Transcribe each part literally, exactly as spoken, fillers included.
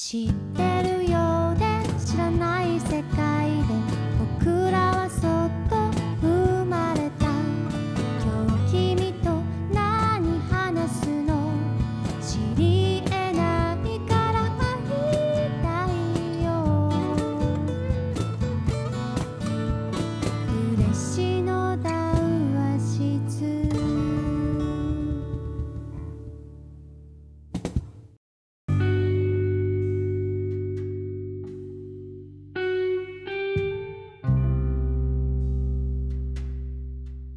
知ってるようで知らない世界で僕らはそっと生まれた。今日君と何話すの、知り得ないから会いたいよ。嬉しの談話室。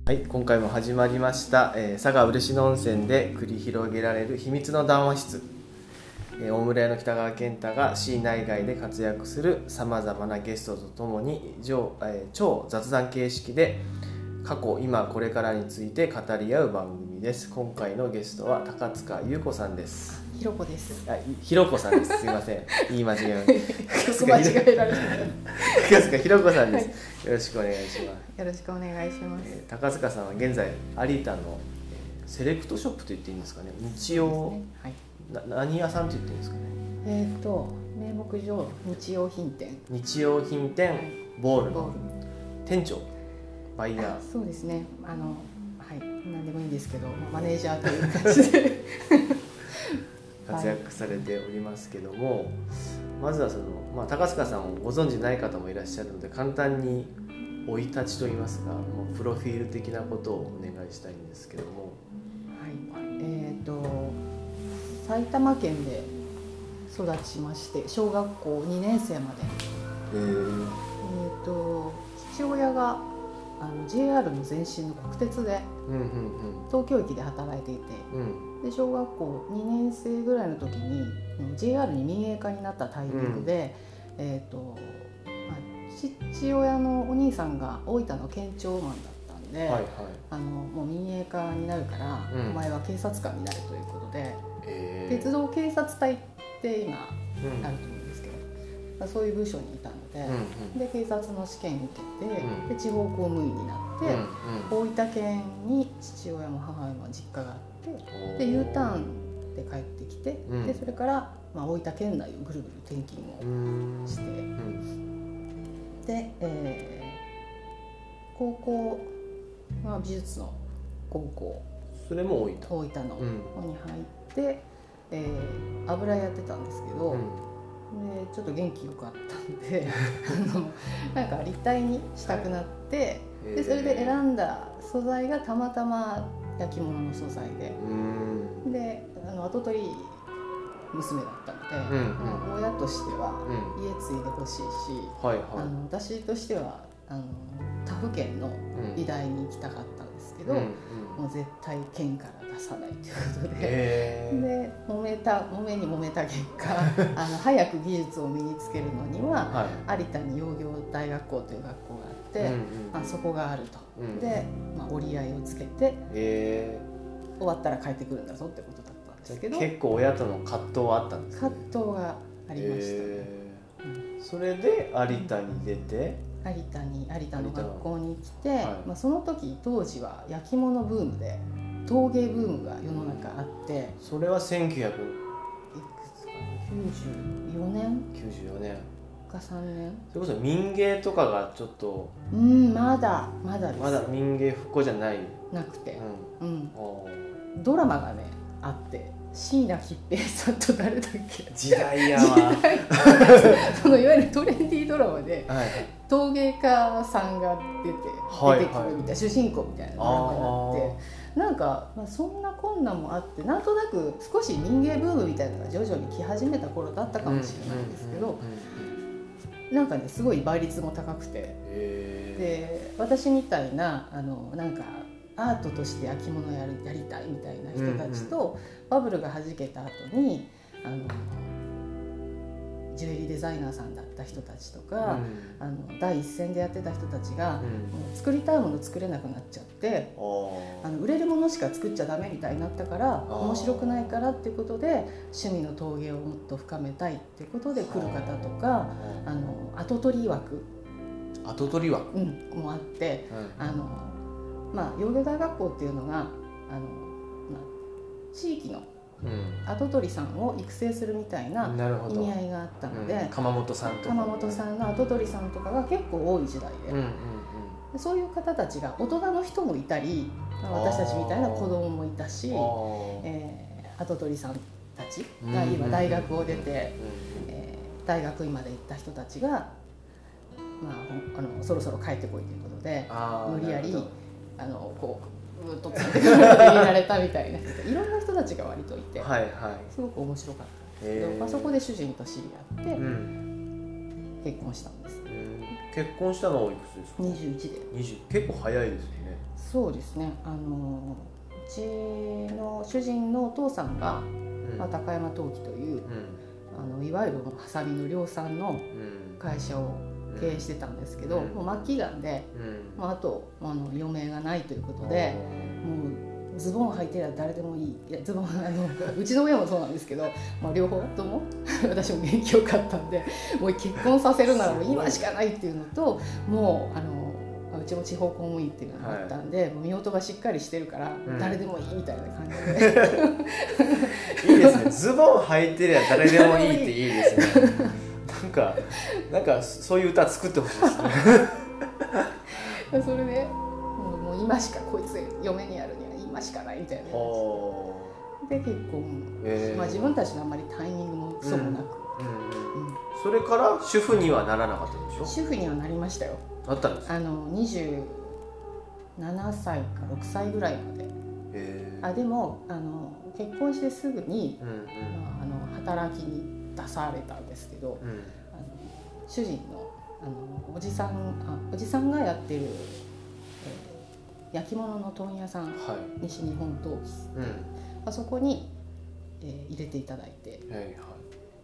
はい、今回も始まりました、えー、佐賀嬉野温泉で繰り広げられる秘密の談話室、えー、大村屋の北川健太が市内外で活躍するさまざまなゲストとともに、えー、超雑談形式で過去今これからについて語り合う番組です。今回のゲストは高塚優子さんです。ひろこです。あ、ひろこさんです。すいません、言い間違え間違えられた。高塚ひろこさんです、はい、よろしくお願いします。よろしくお願いします。高塚さんは現在有田のセレクトショップと言っていいんですかね、日用、ね、はい、何屋さんと言っていいんですかね、えー、っと名目上日用品店、日用品店、はい、ボールの店長バイヤー、そうですね、あの、はい、何でもいいんですけどマネージャーという感じで活躍されておりますけども、はい、まずはその、まあ、高塚さんをご存じない方もいらっしゃるので簡単に生い立ちといいますか、もうプロフィール的なことをお願いしたいんですけども、はい、えーと、埼玉県で育ちまして小学校にねん生まで、えー、えーと、父親があの ジェイアール の前身の国鉄で、うんうんうん、東京駅で働いていて、うん、で小学校にねん生ぐらいの時に ジェイアール に民営化になったタイミングで、うん、えーとまあ、父親のお兄さんが大分の県庁マンだったんで、はいはい、あのもう民営化になるから、うん、お前は警察官になるということで、えー、鉄道警察隊って今あると思うんですけど、うん、まあ、そういう部署にいたので、うんうん、で警察の試験受けて、うん、で地方公務員になって、うんうん、大分県に父親も母親も実家があって、で U ターンで帰ってきて、うん、でそれから、まあ、大分県内をぐるぐる転勤をして、うんうん、で、えー、高校、まあ、美術の高校、それも大分、大分の方に入って、うん、えー、油やってたんですけど、うん、でちょっと元気よくあったんでなんか立体にしたくなって、はい、でそれで選んだ素材がたまたま焼き物の素材で、うん、であの跡取り娘だったので、うんうん、親としては家継いでほしいし、うん、はいはい、あの私としてはあの他府県の美大に行きたかったんですけど、うんうん、もう絶対県から出さないということで、で揉めた揉めに揉めた結果あの早く技術を身につけるのには、はい、有田に養業大学校という学校があって、うんうん、まあ、そこがあると、うん、で、まあ、折り合いをつけて、えー、終わったら帰ってくるんだぞってことだったんですけど、結構親との葛藤はあったんですね。葛藤がありました、えーうん、それで有田に出て有田に有田の学校に来て、はい、まあ、その時当時は焼き物ブームで陶芸ブームが世の中あって、うん、それはせんきゅうひゃくきゅうじゅうよねんきゅうじゅうよねんかさんねん、それこそ民芸とかがちょっと、うん、まだまだです、まだ民芸復興じゃないなくて、うんうん、ドラマがねあって、椎名桔平さんと誰だっけ、時代やわそのいわゆるトレンディードラマで、はい、陶芸家さんが出て、はいはい、出てくるみたいな、主人公みたいなドラマがあって、なんか、まあ、そんな困難もあって、なんとなく少し民芸ブームみたいなのが徐々に来始めた頃だったかもしれないんですけど、なんかねすごい倍率も高くて、で私みたいな、あのなんかアートとして焼き物やる、やりたいみたいな人たちと、うんうん、バブルがはじけた後にあのジュエリーデザイナーさんだった人たちとか、うん、あの第一線でやってた人たちが、うん、もう作りたいもの作れなくなっちゃって、うん、あの売れるものしか作っちゃダメみたいになったから、面白くないからっていうことで趣味の陶芸をもっと深めたいってことで来る方とか、あの後取り枠、後取り枠、うん、もあって、うん、あのまあ、養業大学校っていうのがあの、まあ、地域の跡取りさんを育成するみたいな意味合いがあったので、うん、鎌本さんとか鎌本さんの跡取りさんとかが結構多い時代で、うんうんうん、そういう方たちが大人の人もいたり、私たちみたいな子供もいたし、えー、跡取りさんたちが今大学を出て大学院まで行った人たちが、まあ、あのそろそろ帰ってこいということで無理やりあのこうぶっとついてくるようになれたみたいな人いろんな人たちが割といてはい、はい、すごく面白かったんですけど、まあ、そこで主人と知り合って結婚したんです、うん、結婚したのはいくつですか？にじゅういちで。結構早いですね。そうですね、あのうちの主人のお父さんが、うんまあ、高山陶器という、うん、あのいわゆるハサミの量産の会社を経営してたんですけど、うん、もう末期がんで、うんまあ、あとあの余命がないということで、うん、もうズボン履いてりゃ誰でもいい、 いやズボンあのうちの親もそうなんですけど、まあ、両方とも私も元気よかったんでもう結婚させるならもう今しかないっていうのともうあのうちも地方公務員っていうのがあったんで、はい、もう身元がしっかりしてるから、うん、誰でもいいみたいな感じでいいですね。ズボン履いてりゃ誰でもいいっていいですね。なんか、なんかそういう歌作ってほしいですね。それでもう、もう今しかこいつ嫁にやるには今しかないみたいなやつで結婚、えーまあ、自分たちのあんまりタイミングもそうもなく、うんうんうん、それから主婦にはならなかったでしょ？主婦にはなりましたよ。あったんですか？あのにじゅうななさいかろくさいぐらいまで、えー、あでもあの結婚してすぐに、うんうんまあ、あの働きに出されたんですけど、うん、あの主人 の, あのおじさんあおじさんがやってる、えー、焼き物の問屋さん、はい、西日本陶器、うんまあ、そこに、えー、入れていただいて、はいはい、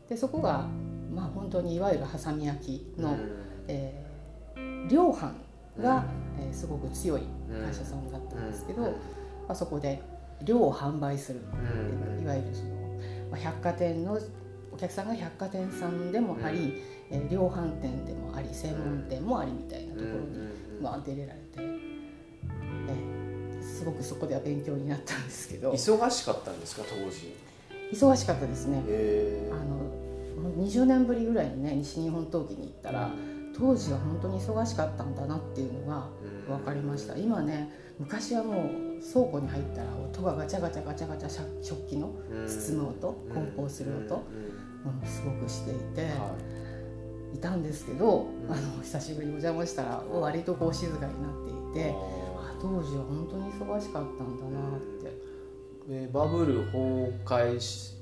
でそこが、まあ、本当にいわゆるハサミ焼きの、うんえー量販が、うんえー、すごく強い会社さんだったんですけど、うんまあ、そこで量を販売する、うん、いわゆるその、まあ、百貨店のお客さんが百貨店さんでもあり、うんえー、量販店でもあり専門店もありみたいなところにバーンって入れられて、えー、すごくそこでは勉強になったんですけど。忙しかったんですか？当時忙しかったですね。あのにじゅうねんぶりぐらいにね西日本陶器に行ったら当時は本当に忙しかったんだなっていうのが分かりました。今ね、昔はもう倉庫に入ったら音がガチャガチャガチャガチャ食器の包む音、梱包する音、うん、すごくしていて、はい、いたんですけど、あの久しぶりにお邪魔したら割とこう静かになっていて、あ当時は本当に忙しかったんだなって。えー、バブル崩壊し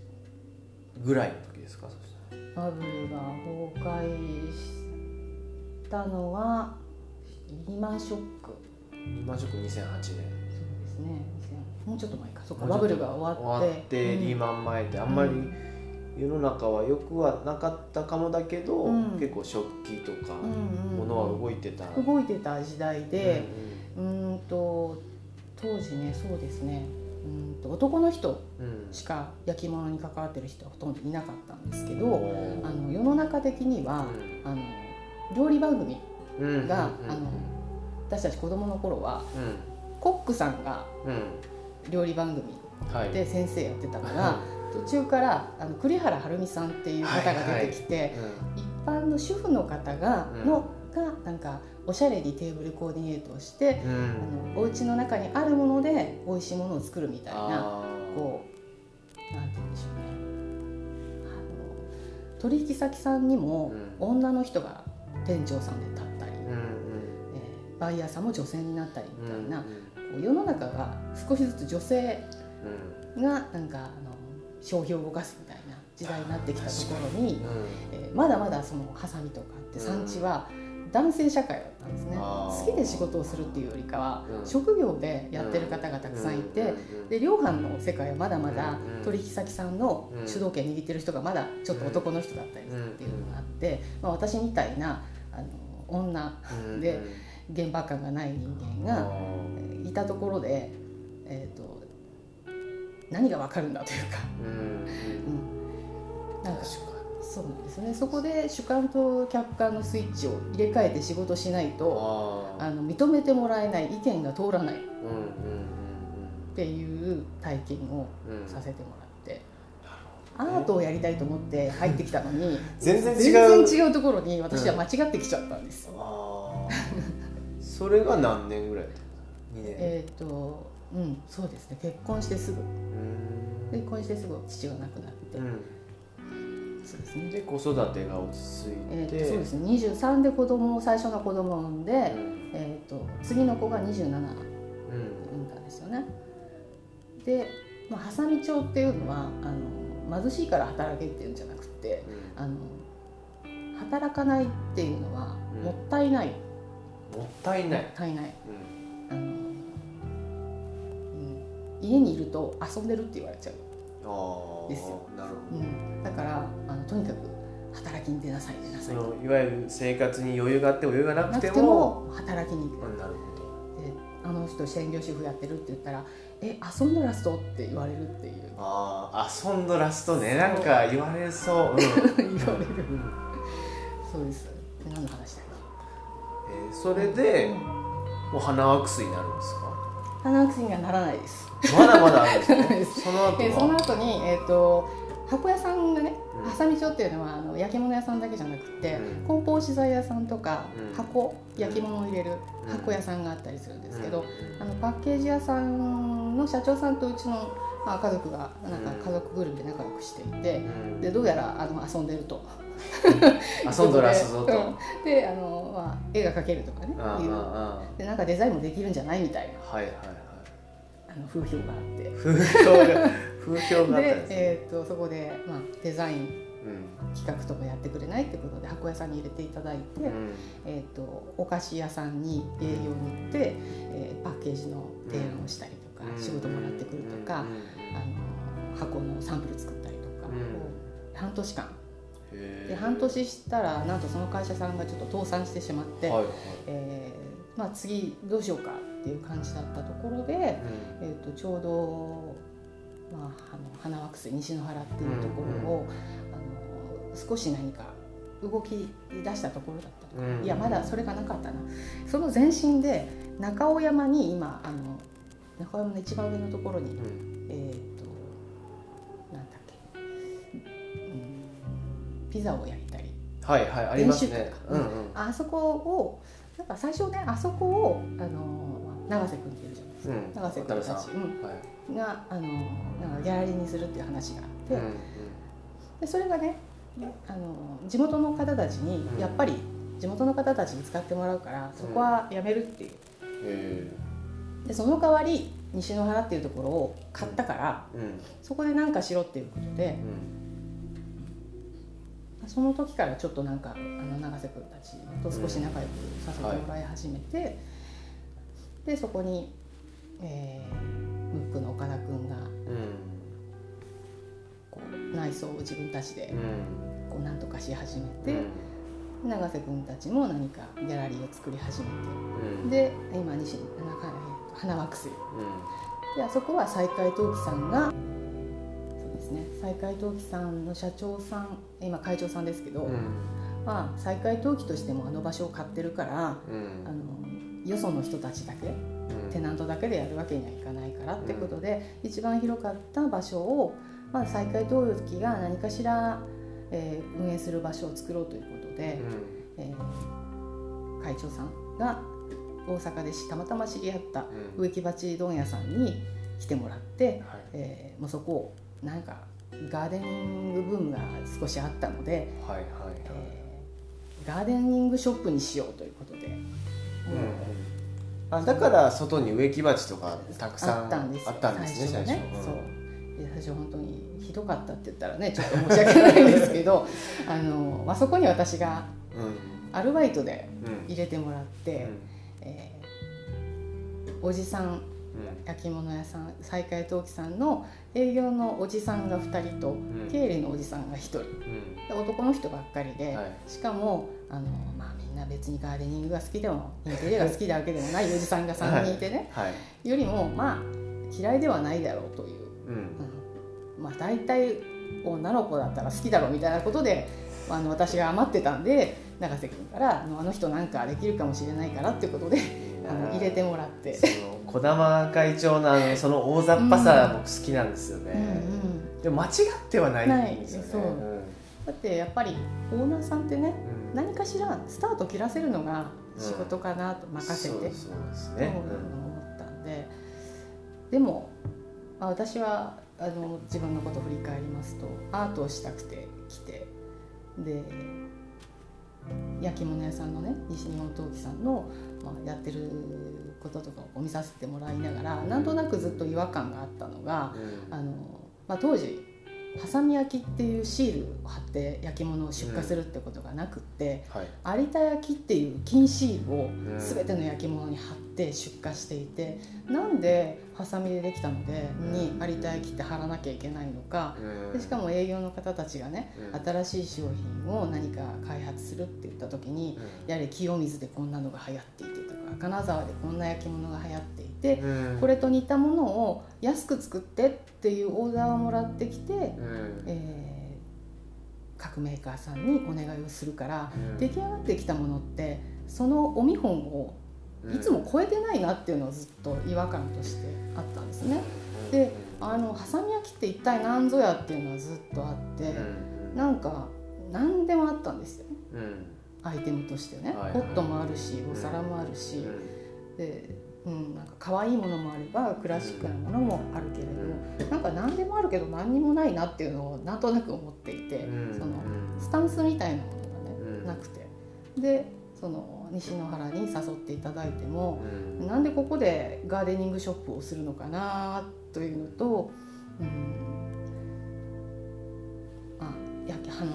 ぐらいの時ですか？そしたらバブルが崩壊したのはリーマンショック。リーマンショックにせんはちねん。そうですね。もうちょっと前か。そうか。バブルが終わって、終わってリーマン前ってあんまり世の中は良くはなかったかもだけど、うん、結構食器とか物は動いてた、うんうんうん、動いてた時代で、うんうん、うんと当時ねそうですね。うんと男の人しか焼き物に関わってる人はほとんどいなかったんですけど、うん、あの世の中的には、うん、あの料理番組が、うんうんうん、あの私たち子供の頃は、うん、コックさんが料理番組で先生やってたから、はい、途中からあの栗原はるみさんっていう方が出てきて、はいはいうん、一般の主婦の方が、うん、のがなんかおしゃれにテーブルコーディネートをして、うん、あのお家の中にあるもので美味しいものを作るみたいなこうなんて言うんでしょうね、あの取引先さんにも、うん、女の人が店長さんで立ったり、うんうんえー、バイヤーさんも女性になったりみたいな、うんうん、世の中が少しずつ女性がなんかあの商標を動かすみたいな時代になってきたところに、うんえー、まだまだそのハサミとかって産地は男性社会だったんですね、うん、好きで仕事をするっていうよりかは、うん、職業でやってる方がたくさんいて、うん、で量販の世界はまだまだ取引先さんの主導権握ってる人がまだちょっと男の人だったりっていうのがあって、まあ、私みたいなあの女で現場感がない人間がいたところで、えー、と何が分かるんだというか、うんうん、なんかそうなんですね。そこで主観と客観のスイッチを入れ替えて仕事しないとあの認めてもらえない、意見が通らないっていう体験をさせてもらって、うんうんうんうんアートをやりたいと思って入ってきたのに全然違う、全然違うところに私は間違ってきちゃったんです、うん、あそれが何年ぐらいだったの？にねんえーと、うん、そうですね、結婚してすぐ、うん、結婚してすぐ父が亡くなって、うん、そうですね、で子育てが落ち着いて、えーと、そうですね、にじゅうさんで子供を最初の子供を産んで、うん、えーと、次の子がにじゅうなな産んだんですよね、うん、で、まあ、波佐見町っていうのはあの貧しいから働けっていうんじゃなくて、うん、あの働かないっていうのはもったいない、うん、もったいない、もったいない、うんあのうん、家にいると遊んでるって言われちゃうんですよ。あ、なるほど、うん、だからあのとにかく働きに出なさい、出なさい、そのいわゆる生活に余裕があって余裕がなくて も, くても働きに行く、うん、なるほど。あの人専業主婦やってるって言ったらえ遊んどラストって言われるっていう。あ遊んどラストね、なんか言われそう、うん、言われるそうです。何の話だっけ、えー、それで、うん、もう花輪くすになるんですか？花輪くすにはならないです、まだまだあるんですその後は、えー、その後に、えーと箱屋さんがね、波佐見町っていうのはあの焼き物屋さんだけじゃなくて、うん、梱包資材屋さんとか箱、うん、焼き物を入れる箱屋さんがあったりするんですけど、うん、あのパッケージ屋さんの社長さんとうちの、まあ、家族がなんか家族ぐるみで仲良くしていて、うん、でどうやらあの遊んでると遊んどらすぞとであの、まあ、絵が描けるとかね、いうでなんかデザインもできるんじゃないみたいな、はいはいはい、あの風評があって風評が風評があったんですね。で、えー、とそこで、まあ、デザイン企画とかやってくれないってことで箱屋さんに入れていただいて、うんえー、とお菓子屋さんに営業に行って、えー、パッケージの提案をしたりとか、うん、仕事もらってくるとか、うん、あの箱のサンプル作ったりとか、うん、半年間で半年したらなんとその会社さんがちょっと倒産してしまって、はいはいえーまあ、次どうしようかっていう感じだったところで、うんえー、とちょうどまあ、あの花輪くす西の原っていうところを、うんうん、あの少し何か動き出したところだったとか、うんうん、いやまだそれがなかったな、その前身で中尾山に今あの中尾山の一番上のところに、うん、えーとなんだっけ、うん、ピザを焼いたり、はいはいありますね、うんうん、あそこをなんか最初ねあそこをあの永瀬君っていうじゃん、うん、永瀬君たち、うんはい、があのなんかギャラリーにするっていう話があって、うんうん、でそれがねあの地元の方たちに、うん、やっぱり地元の方たちに使ってもらうからそこはやめるっていう、うん、でその代わり西の原っていうところを買ったから、うんうん、そこで何かしろっていうことで、うん、その時からちょっとなんかあの永瀬君たちと少し仲良くさせてもらい始めて、うんはい、でそこにえー、ムックの岡田くんが、うん、こう内装を自分たちでこうなんとかし始めて、うん、永瀬くんたちも何かギャラリーを作り始めて、うん、で今西花輪くす、うん、であそこは西海陶器さんがそうですね、西海陶器さんの社長さん今会長さんですけど、うんまあ、西海陶器としてもあの場所を買ってるから、うん、あのよその人たちだけテナントだけでやるわけにはいかないからってことで、うん、一番広かった場所を、まあ、西海陶器が何かしら、えー、運営する場所を作ろうということで、うんえー、会長さんが大阪でたまたま知り合った植木鉢問屋さんに来てもらって、うんえー、もうそこをなんかガーデニングブームが少しあったので、はいはいはいえー、ガーデニングショップにしようということで、うんうんあだから外に植木鉢とかたくさんあったんですね最初ね。最初本当にひどかったって言ったらねちょっと申し訳ないんですけどあの、まあ、そこに私がアルバイトで入れてもらって、うんえー、おじさん、うん、焼き物屋さん西海陶器さんの営業のおじさんがふたりと、うん、経理のおじさんがひとり、うん、で男の人ばっかりで、はい、しかもあの、まあ、みんな別にガーデニングが好きでもインテリアが好きなわけでもないおじさんがさんにんいてね、はいはい、よりもまあ嫌いではないだろうという、うんうん、まあ大体女の子だったら好きだろうみたいなことであの私が余ってたんで永瀬君からあの、あの人なんかできるかもしれないからっていうことであの入れてもらってその児玉会長の、 あのその大雑把さも好きなんですよね、うんうんうん、でも間違ってはないんですよね。そう、うん、だってやっぱりオーナーさんってね、うん、何かしらスタート切らせるのが仕事かなと任せて、うん、そうですね、思ったんで、うん、でも、まあ、私はあの自分のことを振り返りますと、アートをしたくて来て、で焼き物屋さんのね、西日本陶器さんの、まあ、やってることとかを見させてもらいながら、なんとなくずっと違和感があったのが、うん、あのまあ、当時ハサミ焼きっていうシールを貼って焼き物を出荷するってことがなくって、うん、はい、有田焼っていう金シールを全ての焼き物に貼って出荷していて、うん、なんでハサミでできたので、うん、に有田焼って貼らなきゃいけないのか、うん、でしかも営業の方たちがね、うん、新しい商品を何か開発するって言った時に、うん、やはり清水でこんなのが流行っていてとか、金沢でこんな焼き物が流行っていて、うん、これと似たものを安く作ってっていうオーダーをもらってきて、うん、えー、各メーカーさんにお願いをするから、うん、出来上がってきたものってそのお見本をいつも超えてないなっていうのをずっと違和感としてあったんですね。で、あのハサミ焼きって一体何ぞやっていうのはずっとあって、なんか何でもあったんですよ、うん、アイテムとしてね、はいはい、ポットもあるし、お皿もあるし、で、うん、なんか可愛いものもあればクラシックなものもあるけれども、なんか何でもあるけど何にもないなっていうのをなんとなく思っていて、そのスタンスみたいなものがねなくて、でその西野原に誘っていただいても、うん、なんでここでガーデニングショップをするのかなというのと、うん、あやあの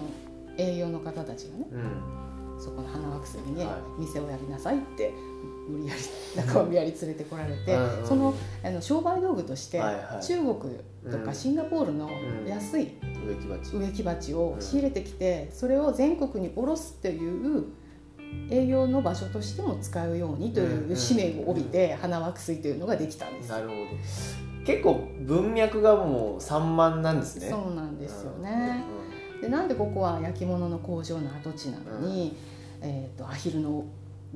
営業の方たちがね、うん、そこの花惑星にね、はい、店をやりなさいって無理やり中を無理やり連れてこられて、うん、その、あの商売道具として、はいはい、中国とかシンガポールの安い植木鉢を仕入れてきて、うん、それを全国に卸すっていう営業の場所としても使うようにという使命を帯びて、花惑水というのができたんです。なるほど。結構文脈がもう散漫なんですね。そうなんですよね。で、なんでここは焼き物の工場の跡地なのに、うん、えーと、アヒルの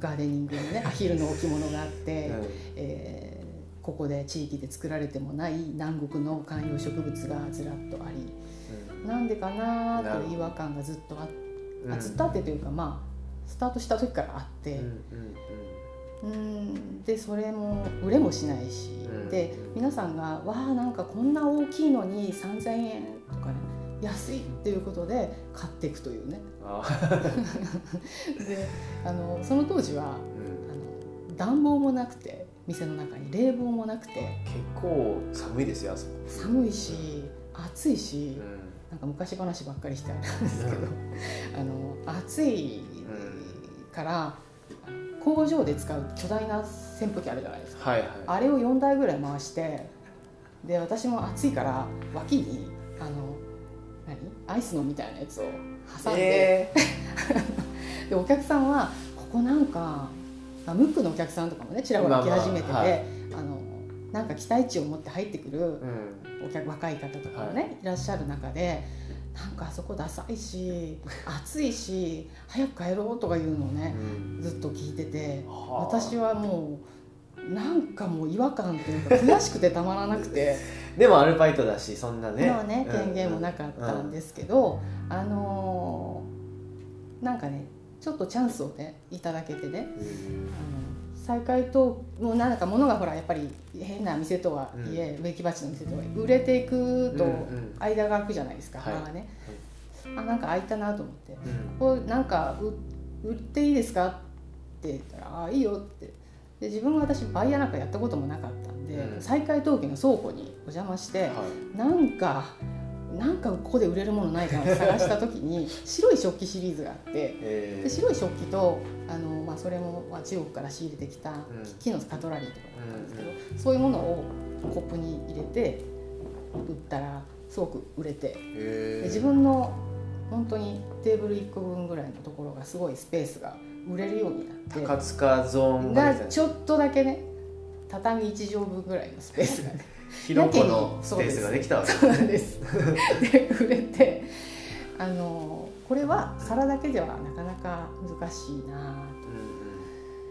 ガーデニングのね、アヒルの置物があって、うん、えー、ここで地域で作られてもない南国の観葉植物がずらっとあり、うん、なんでかなーという違和感がずっとあって、うん、ずっとあってというか、まあスタートした時からあって、うんうんうん、うんでそれも売れもしないし、うん、で皆さんがわあなんかこんな大きいのにさんぜんえんとかね、安いっていうことで買っていくというね。あであのその当時は、うん、あの暖房もなくて、店の中に冷房もなくて、結構寒いですよあそこ。寒いし暑いし、うん、なんか昔話ばっかりしてあるんですけど、うん、あの暑いから工場で使う巨大な扇風機あるじゃないですか、はいはい、あれをよんだいぐらい回して、で私も暑いから脇にあの何アイスのみたいなやつを挟んで、えー、でお客さんはここなんかムックのお客さんとかもねちらほら来始めてて、まあまあはい、あのなんか期待値を持って入ってくるお客、うん、若い方とかもね、はい、いらっしゃる中で、なんかあそこダサいし暑いし早く帰ろうとかいうのをね、うん、ずっと聞いてて、はあ、私はもうなんかもう違和感というか悔しくてたまらなくてでもアルバイトだしそんなね、まあね、権限もなかったんですけど、うんうん、あのー、なんかねちょっとチャンスをねいただけてね、うん、あの再開ともうなんか物がほらやっぱり変な店とはいえ、うん、植木鉢の店とはいえ売れていくと間が空くじゃないですか、幅がね、はい、あなんか空いたなと思って、うん、ここなんか売っていいですかって言ったらあいいよって、で自分は私バイヤーなんかやったこともなかったんで、うん、再開陶器の倉庫にお邪魔して、はい、なんかなんかここで売れるものないかなって探した時に白い食器シリーズがあって、で白い食器とあの、まあ、それも中国から仕入れてきた木のカトラリーとかだったんですけど、そういうものをコップに入れて売ったらすごく売れて、で自分の本当にテーブルいっこぶんぐらいのところがすごいスペースが売れるようになって、高塚ゾーンがちょっとだけね畳いちじょうぶんぐらいのスペースがねひろこのスペースができたわけですね。そうなんです。で触れてあのこれは皿だけではなかなか難しいなと、う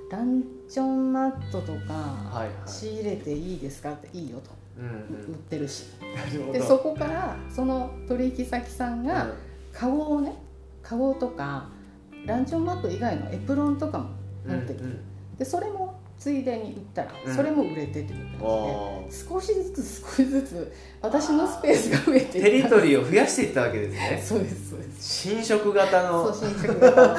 ん、ランチョンマットとか仕入れていいですかっていいよと、売ってるし、うんうん、でそこからその取引先さんがカゴをね、カゴとかランチョンマット以外のエプロンとかも持ってくる、うんうん、でそれもついでに売ったらそれも売れてってことですね、うん、少しずつ少しずつ私のスペースが増えていった、テリトリーを増やしていったわけですねそうですそうです、侵食型の、そう、侵食型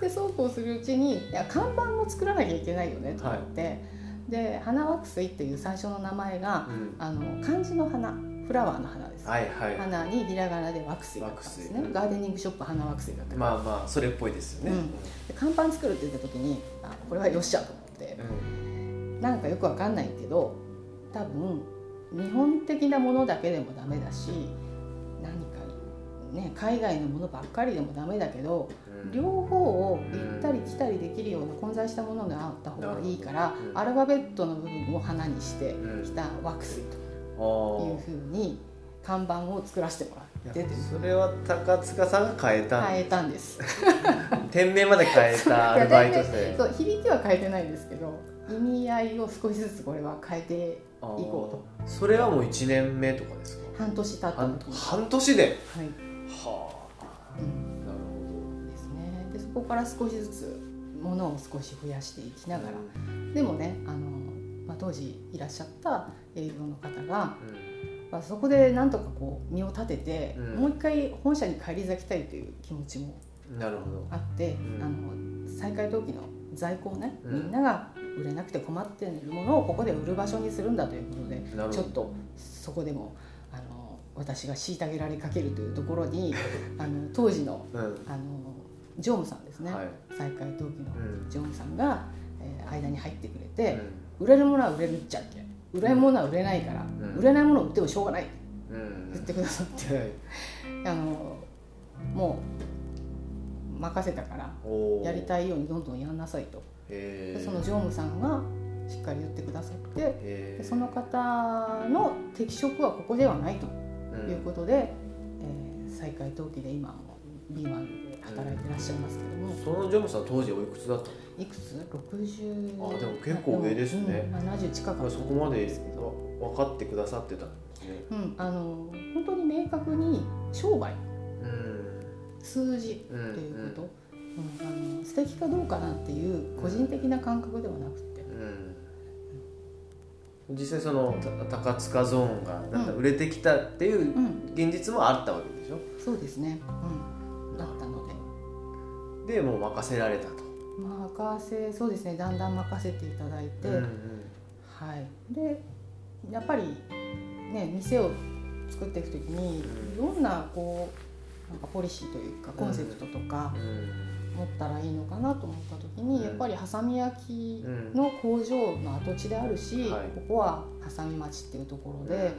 でそうこうするうちに、いや看板も作らなきゃいけないよねと思って、はい、で花惑星っていう最初の名前が、うん、あの漢字の花、フラワーの花です、はいはい、花にひらがなで惑星だったんですね、ガーデニングショップ花惑星だったから、まあまあそれっぽいですよね、うん、で看板作るって言った時に、あこれはよっしゃと思って、うん、なんかよくわかんないけど多分日本的なものだけでもダメだし、何かね海外のものばっかりでもダメだけど、両方を行ったり来たりできるような混在したものがあった方がいいから、うん、アルファベットの部分を花にしてきた惑星というふうに看板を作らせてもらって、それは高塚さんが変えたんです。変えたんです店名まで変えたアルバイト生そう、響きは変えてないんですけど、意味合いを少しずつこれは変えていこうと。それはもういちねんめとかですか？半年経ったと思います。半年で、はい、はあ、うんここから少しずつものを少し増やしていきながら、でもね、あの、まあ、当時いらっしゃった営業の方が、うんまあ、そこでなんとかこう身を立てて、うん、もう一回本社に返り咲きたいという気持ちもあって、うん、あの再開当期の在庫をね、うん、みんなが売れなくて困っているものをここで売る場所にするんだということで、ちょっとそこでもあの私が虐げられかけるというところにあの当時の、うん、あの常務さんですね、はい、再開当期の常務さんが、うんえー、間に入ってくれて、うん、売れるものは売れるっちゃって、売れるものは売れないから、うん、売れないものを売ってもしょうがないって言ってくださって、うん、あのもう任せたからやりたいようにどんどんやんなさいと、でその常務さんがしっかり言ってくださって、でその方の適職はここではないということで、うんえー、再開当期で今も ビーワン働いてらっしゃいますけども、そのジョブさん当時おいくつだったの？いくつ ろくじゅう… あでも結構上ですね、うん、ななじゅう近かったんですけど、そこまで分かってくださってたんですね、うん、あの本当に明確に商売、うん、数字ということ、うんうん、あの素敵かどうかなっていう個人的な感覚ではなくて、うんうん、実際その高塚ゾーンがなんか売れてきたっていう現実もあったわけでしょ、うんうん、そうですね、うんでもう任せられたと。任せ、そうですね、だんだん任せていただいて、うんうんはい、でやっぱりね店を作っていくときにいろんなこうなんかポリシーというかコンセプトとか持ったらいいのかなと思ったときに、やっぱりハサミ焼きの工場の跡地であるし、ここはハサミ町っていうところで、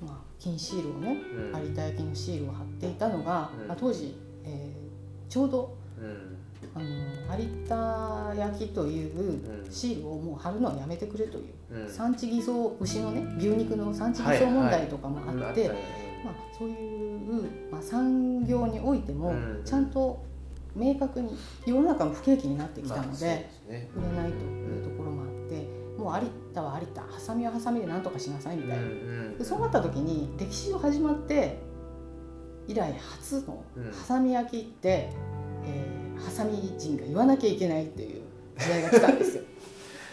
まあ、金シールをね、有田焼のシールを貼っていたのが、まあ、当時、えー、ちょうどうん、あの有田焼というシールをもう貼るのはやめてくれという、うん、産地偽装、牛のね牛肉の産地偽装問題とかもあって、はいはいまあ、そういう、まあ、産業においてもちゃんと明確に世の中も不景気になってきたので、売れないというところもあって、もう有田は有田、ハサミはハサミでなんとかしなさいみたいな、うんうん、でそうなった時に歴史が始まって以来初のハサミ焼きって、うんえー、ハサミ人が言わなきゃいけないっていう時代が来たんですよ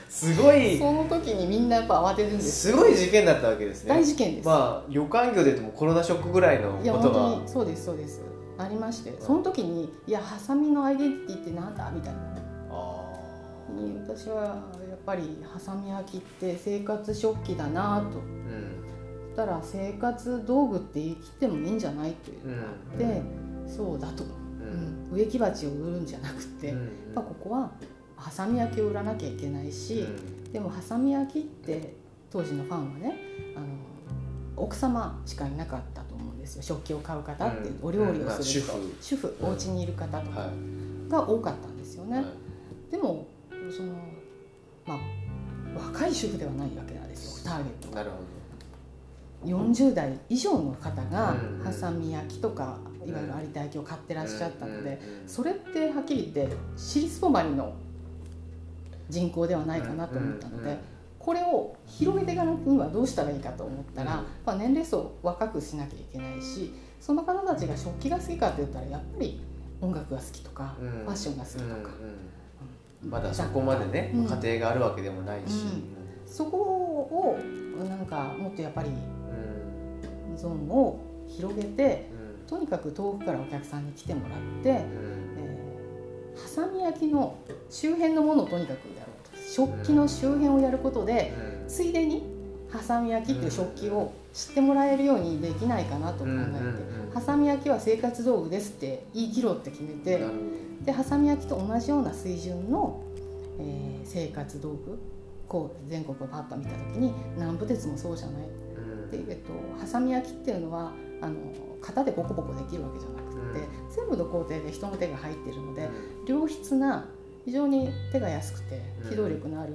すごいその時にみんなやっぱ慌てるんです。すごい事件だったわけですね。大事件です。まあ旅館業で言ってもコロナショックぐらいのことが、いや本当にそうですそうですありまして、その時にいやハサミのアイデンティティってなんだみたいな、あ私はやっぱりハサミ焼きって生活食器だなと、うん、そしたら生活道具って言い切ってもいいんじゃないっていうのがあって、うんうん、そうだとうん、植木鉢を売るんじゃなくて、うんうん、やっぱここはハサミ焼きを売らなきゃいけないし、うん、でもハサミ焼きって当時のファンはねあの奥様しかいなかったと思うんですよ。食器を買う方って、うん、お料理をする人、うんまあ、主婦、主婦、うん、お家にいる方とかが多かったんですよね、はい、でもその、まあ、若い主婦ではないわけなんですよターゲットが。なるほど。よんじゅう代以上の方がハサミ焼きとかいわゆる有田焼を買ってらっしゃったので、それってはっきり言って私立泊まりの人口ではないかなと思ったので、これを広げていかないにはどうしたらいいかと思ったら、まあ、年齢層を若くしなきゃいけないし、その方たちが食器が好きかって言ったらやっぱり音楽が好きとか、うん、ファッションが好きとか、うんうん、まだそこまでね、うん、家庭があるわけでもないし、うん、そこをなんかもっとやっぱりゾーンを広げて、うん、とにかく遠くからお客さんに来てもらって、うん、えー、ハサミ焼きの周辺のものをとにかくやろうと、食器の周辺をやることで、うん、ついでにハサミ焼きっていう食器を知ってもらえるようにできないかなと考えて、うんうんうん、ハサミ焼きは生活道具ですって言い切ろうって決めて、うん、でハサミ焼きと同じような水準の、えー、生活道具、こう全国をパッと見た時に南部鉄もそうじゃない、うん、で、えっと、ハサミ焼きっていうのはあの型でボコボコできるわけじゃなくて、うん、全部の工程で人の手が入っているので、良質な非常に手が安くて機動力のある、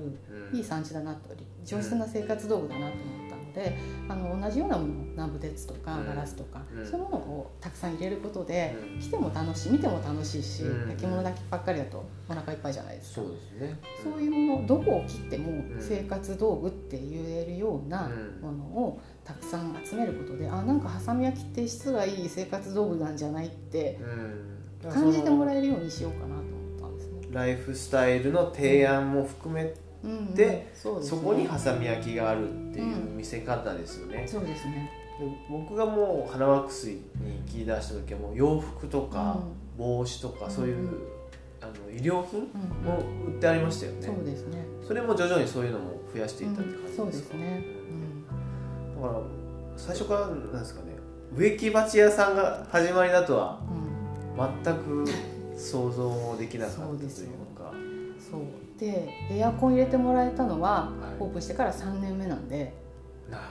うん、いい産地だなと、上質な生活道具だなと思ったので、あの同じようなもの、南部鉄とかガラスとか、うん、そういうものをたくさん入れることで、うん、来ても楽しい、見ても楽しいし、うん、焼き物だけばっかりだとお腹いっぱいじゃないですか。そうですね、うん、そういうもの、どこを切っても生活道具って言えるようなものをたくさん集めることで、あ、なんかハサミ焼きって質がいい生活道具なんじゃないって感じてもらえるようにしようかなと。ライフスタイルの提案も含めて、うんうん、そ, ね、そこにハサミ焼きがあるっていう見せ方ですよね。うん、そうですね。で僕がもう花ワックスに切り出した時はもう洋服とか帽子とか、そういう、うん、あの衣料品も売ってありましたよね。うんうん、そうですね。それも徐々にそういうのも増やしていったって感じですか、うん、そうですね、うん。だから最初からなんですかね、植木鉢屋さんが始まりだとは全く、うん。想像もできなかったというか。そうで、そうでエアコン入れてもらえたのは、はい、オープンしてからさんねんめなんで、なる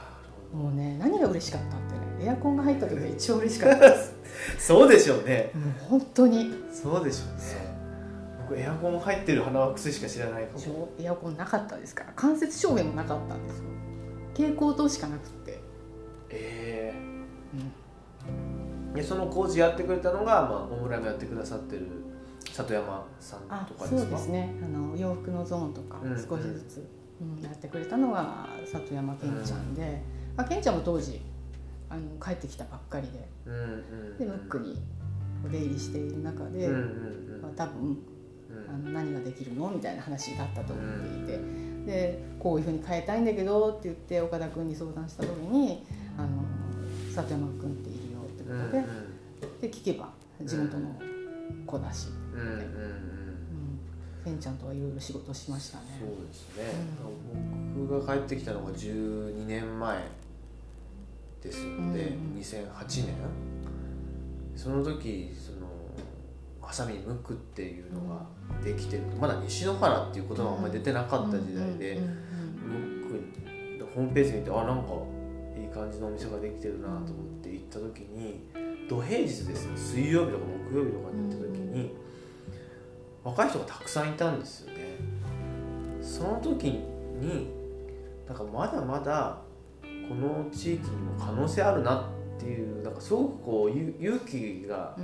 ほど、もうね、何が嬉しかったってね、エアコンが入った時が一番嬉しかったですそうでしょうね、もう本当にそうでしょうね。僕エアコン入ってる花ワックスしか知らないかも。エアコンなかったですから、間接照明もなかったんですよ、蛍光灯しかなくて、えーうん、でその工事やってくれたのが、まあ、オムライもやってくださってる里山さんとかですか。そうですね、あの洋服のゾーンとか少しずつ、うんうん、やってくれたのが里山けんちゃんで、うん、まあ、けんちゃんも当時あの帰ってきたばっかりで、うんうん、でムックにお出入りしている中で、うんうん、まあ、多分、うん、あの何ができるのみたいな話だったと思っていて、うん、でこういう風に変えたいんだけどって言って岡田君に相談した時に、あの里山君っていうで, うんうん、で聞けば地元の子だし、うんうんうんうん、けんちゃんとはいろいろ仕事しましたね。そうですね、うん、僕が帰ってきたのがじゅうにねんまえですので、うんうん、にせんはちねん、その時そのハサミムックっていうのができてる、まだ西野原っていう言葉があんまり出てなかった時代で、ムックホームページ見て、あ、なんかいい感じのお店ができてるなと思って行った時に、土平日ですよ、水曜日とか木曜日とかに行った時に、若い人がたくさんいたんですよね。その時になんかまだまだこの地域にも可能性あるなっていう、なんかすごくこう勇気が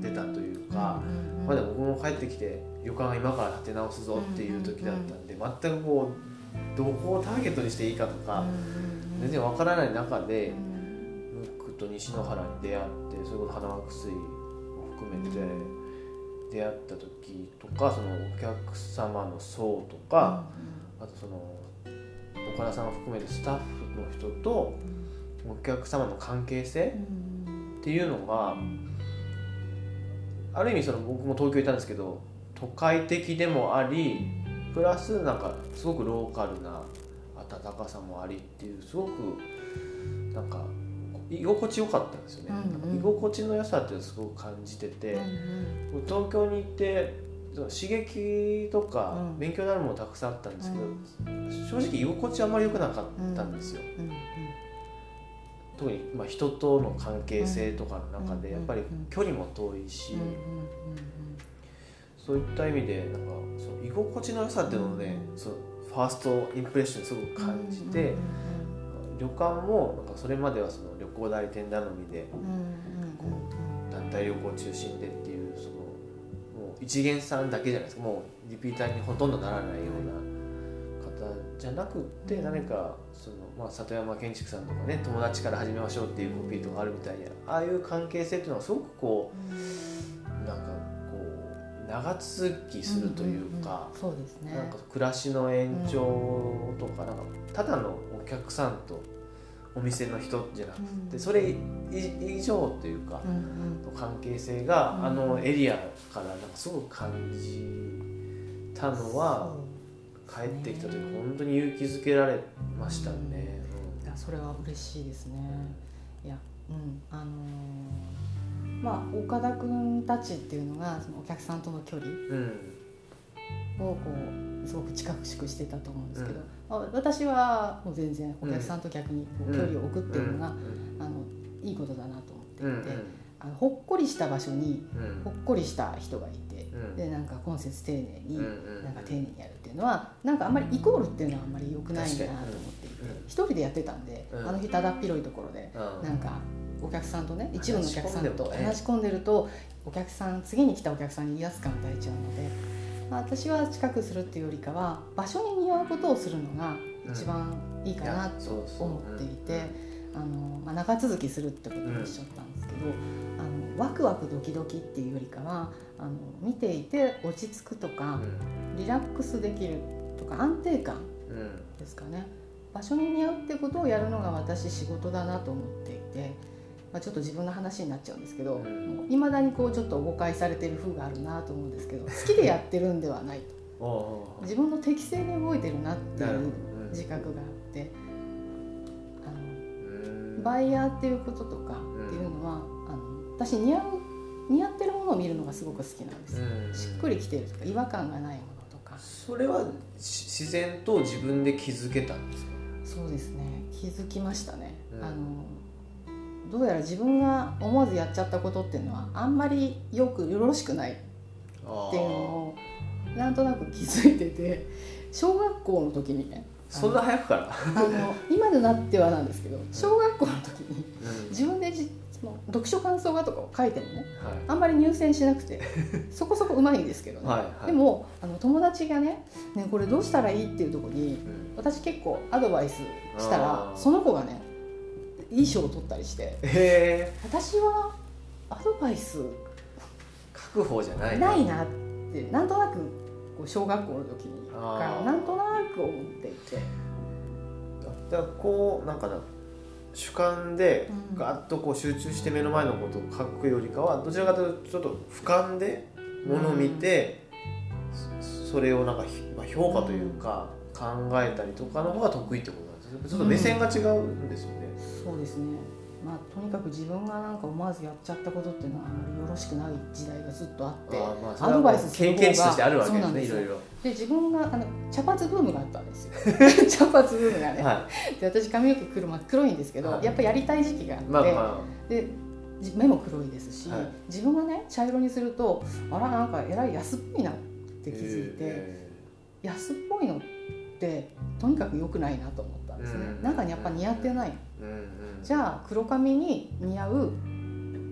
出たというか、まだ僕も帰ってきて旅館が今から建て直すぞっていう時だったんで、全くこうどこをターゲットにしていいかとか全然わからない中で、ムックと西野原に出会って、それこそ花ワックスも含めて出会った時とか、そのお客様の層とか、あとその岡田さんを含めてスタッフの人とお客様の関係性っていうのが、ある意味その僕も東京にいたんですけど、都会的でもあり、プラスなんかすごくローカルな温かさもありっていう、すごくなんか居心地良かったんですよね、うんうん、居心地の良さっていうのをすごく感じてて、うんうん、東京に行って刺激とか勉強になるものたくさんあったんですけど、うん、正直居心地はあんまり良くなかったんですよ、うんうんうん、特にまあ人との関係性とかの中でやっぱり距離も遠いし、うんうんうんうん、そういった意味でなんかその居心地の良さっていうのをね、そのファーストインプレッションすごく感じて、旅館もなんかそれまではその旅行代理店頼みで、こう団体旅行中心でっていう、そのもう一元さんだけじゃないですか、もうリピーターにほとんどならないようなじゃなくって、誰かその、まあ、里山建築さんとかね、友達から始めましょうっていうコピーとかあるみたいで、ああいう関係性っていうのはすごくこうなんかこう長続きするというか、うんうんうん、そうですね、なんか暮らしの延長とか、うん、なんかただのお客さんとお店の人じゃなくて、それ以上というか、うんうん、の関係性があのエリアからなんかすごく感じたのは、帰ってきた時本当に勇気づけられましたね、うん、いやそれは嬉しいですね、うん、いや、うん、あのー、まあ岡田くんたちっていうのがそのお客さんとの距離をこうすごく近くしてたと思うんですけど、うん、まあ、私はもう全然お客さんと逆にこう距離を置くっていうのが、うん、あのいいことだなと思っていて、うんうん、あのほっこりした場所にほっこりした人がいて、でなんか今節丁寧に、なんか丁寧にやるっていうのはなんかあんまりイコールっていうのはあんまり良くないなと思っていて、一人でやってたんで、あの日ただっ広いところでなんかお客さんとね、一部のお客さんと話し込んでるとお客さん、次に来たお客さんに威圧感を与えちゃうので、まあ、私は近くするっていうよりかは場所に似合うことをするのが一番いいかなと思っていて、あの、まあ、長続きするってことにおっしゃったんですけど、あのワクワクドキドキっていうよりかは、あの見ていて落ち着くとか、うん、リラックスできるとか安定感ですかね、うん、場所に似合うってことをやるのが私仕事だなと思っていて、まあ、ちょっと自分の話になっちゃうんですけど、いま、うん、だにこうちょっと誤解されてる風があるなと思うんですけど、好きでやってるんではないと自分の適性で動いてるなっていう自覚があって、あのバイヤーっていうこととかっていうのは、あの私似合う似合ってるものを見るのがすごく好きなんです、うん、しっくりきてるとか違和感がないものとか。それは自然と自分で気づけたんですか？そうですね、気づきましたね、うん、あのどうやら自分が思わずやっちゃったことっていうのはあんまりよくよろしくないっていうのをなんとなく気づいてて、小学校の時にね、そんな早くからあの今となってはなんですけど、小学校の時に自分でじその読書感想画とかを書いてもね、はい、あんまり入選しなくてそこそこうまいんですけどねはい、はい、でもあの友達が ね, ねこれどうしたらいいっていうところに、うん、私結構アドバイスしたらその子がねいい賞を取ったりして、へ私はアドバイス書く方じゃないな、ないなってなんとなくこう小学校の時にからなんとなく思っていて、だからこうなんかな主観でガッとこう集中して目の前のことを書くよりかは、どちらかというとちょっと俯瞰で物を見て、それをなんか評価というか考えたりとかの方が得意ってことなんです。ちょっと目線が違うんですよね、うん、そうですね、まあ、とにかく自分がなんか思わずやっちゃったことっていうのはあまりよろしくない時代がずっとあって、あ、まあ、アドバイスする方が経験値としてあるわけですね、いろいろで。自分があの茶髪ブームがあったんですよ茶髪ブームがね、はい、で私髪の毛真っ黒いんですけど、はい、やっぱりやりたい時期があって、まあまあ、で目も黒いですし、はい、自分がね茶色にするとあらなんかえらい安っぽいなって気づいて、えー、安っぽいのってとにかく良くないなと思ったんですね、うん、中にやっぱ似合ってない、うんうん、じゃあ黒髪に似合う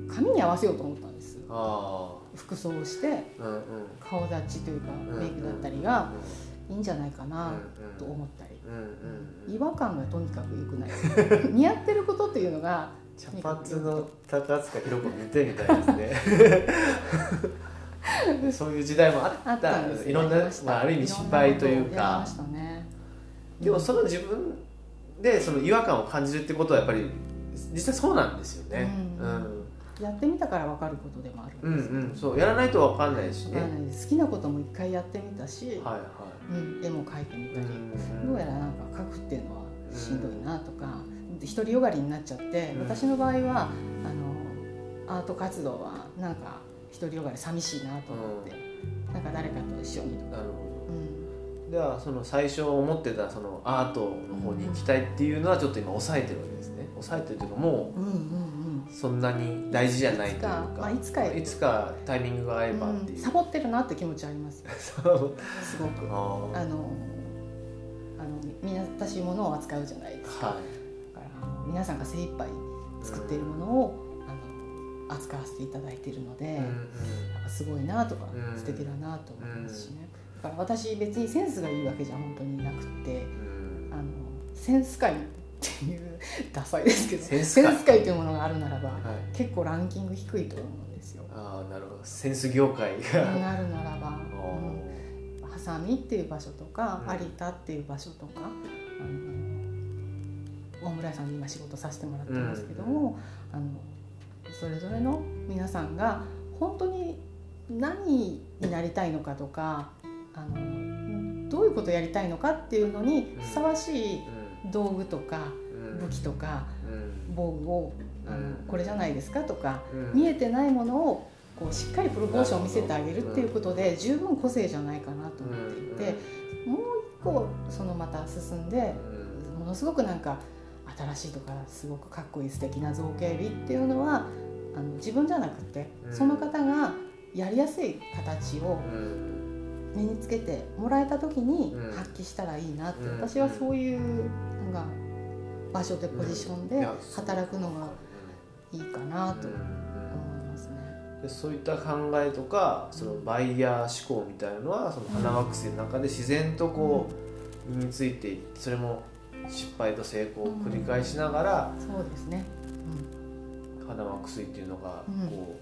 髪に合わせようと思ったんです。あ服装をして、うんうん、顔立ちというかメイクだったりがいいんじゃないかなと思ったり、うんうん、違和感がとにかく良くない似合ってることっていうのが茶髪の高塚ひろ子見てみたいですねそういう時代もあった、あったんです、ね、いろんな、まあ、ある意味失敗というかました、ね、でもその自分でその違和感を感じるってことはやっぱり実際そうなんですよね、うんうん、やってみたから分かることでもあるんですけど、うんうん、そうやらないと分かんないしね、うん、好きなことも一回やってみたし、はいはい、うん、絵も描いてみたり、うん、どうやらなんか描くっていうのはしんどいなとか、うん、独りよがりになっちゃって、うん、私の場合はあのアート活動はなんか独りよがり寂しいなと思って、うん、なんか誰かと一緒にとか。なるほど、ではその最初思ってたそのアートの方に行きたいっていうのはちょっと今抑えてるわけですね。抑えてるというかもうそんなに大事じゃないというか、うんうんうん、いつか、まあ、いつかタイミングが合えばっていう、うん、サボってるなって気持ちありますよすごくああのあのみんな私ものを扱うじゃないですか、はい、だから皆さんが精一杯作っているものを、うん、あの扱わせていただいているので、うんうん、なんかすごいなとか、うん、素敵だなと思いますしね、うんうん、私別にセンスがいいわけじゃ本当になくて、センス界っていうダサいですけどセンス界というものがあるならば、はい、結構ランキング低いと思うんですよ。ああ、なるほど。センス業界がなるならば、うん、ハサミっていう場所とか、うん、有田っていう場所とか、あの大村さんに今仕事させてもらってますけども、うん、あのそれぞれの皆さんが本当に何になりたいのかとか、あのどういうことをやりたいのかっていうのにふさわしい道具とか武器とか防具をあのこれじゃないですかとか、見えてないものをこうしっかりプロポーションを見せてあげるっていうことで十分個性じゃないかなと思っていて、もう一個そのまた進んで、ものすごくなんか新しいとかすごくかっこいい素敵な造形美っていうのはあの自分じゃなくてその方がやりやすい形を身につけてもらえた時に発揮したらいいなって、私はそういうのが場所でポジションで働くのがいいかなと思いますね。でそういった考えとかそのバイヤー思考みたいなのはその花惑星の中で自然とこう身についていって、それも失敗と成功を繰り返しながら、うん、そうですね、うん、花惑星っていうのがこ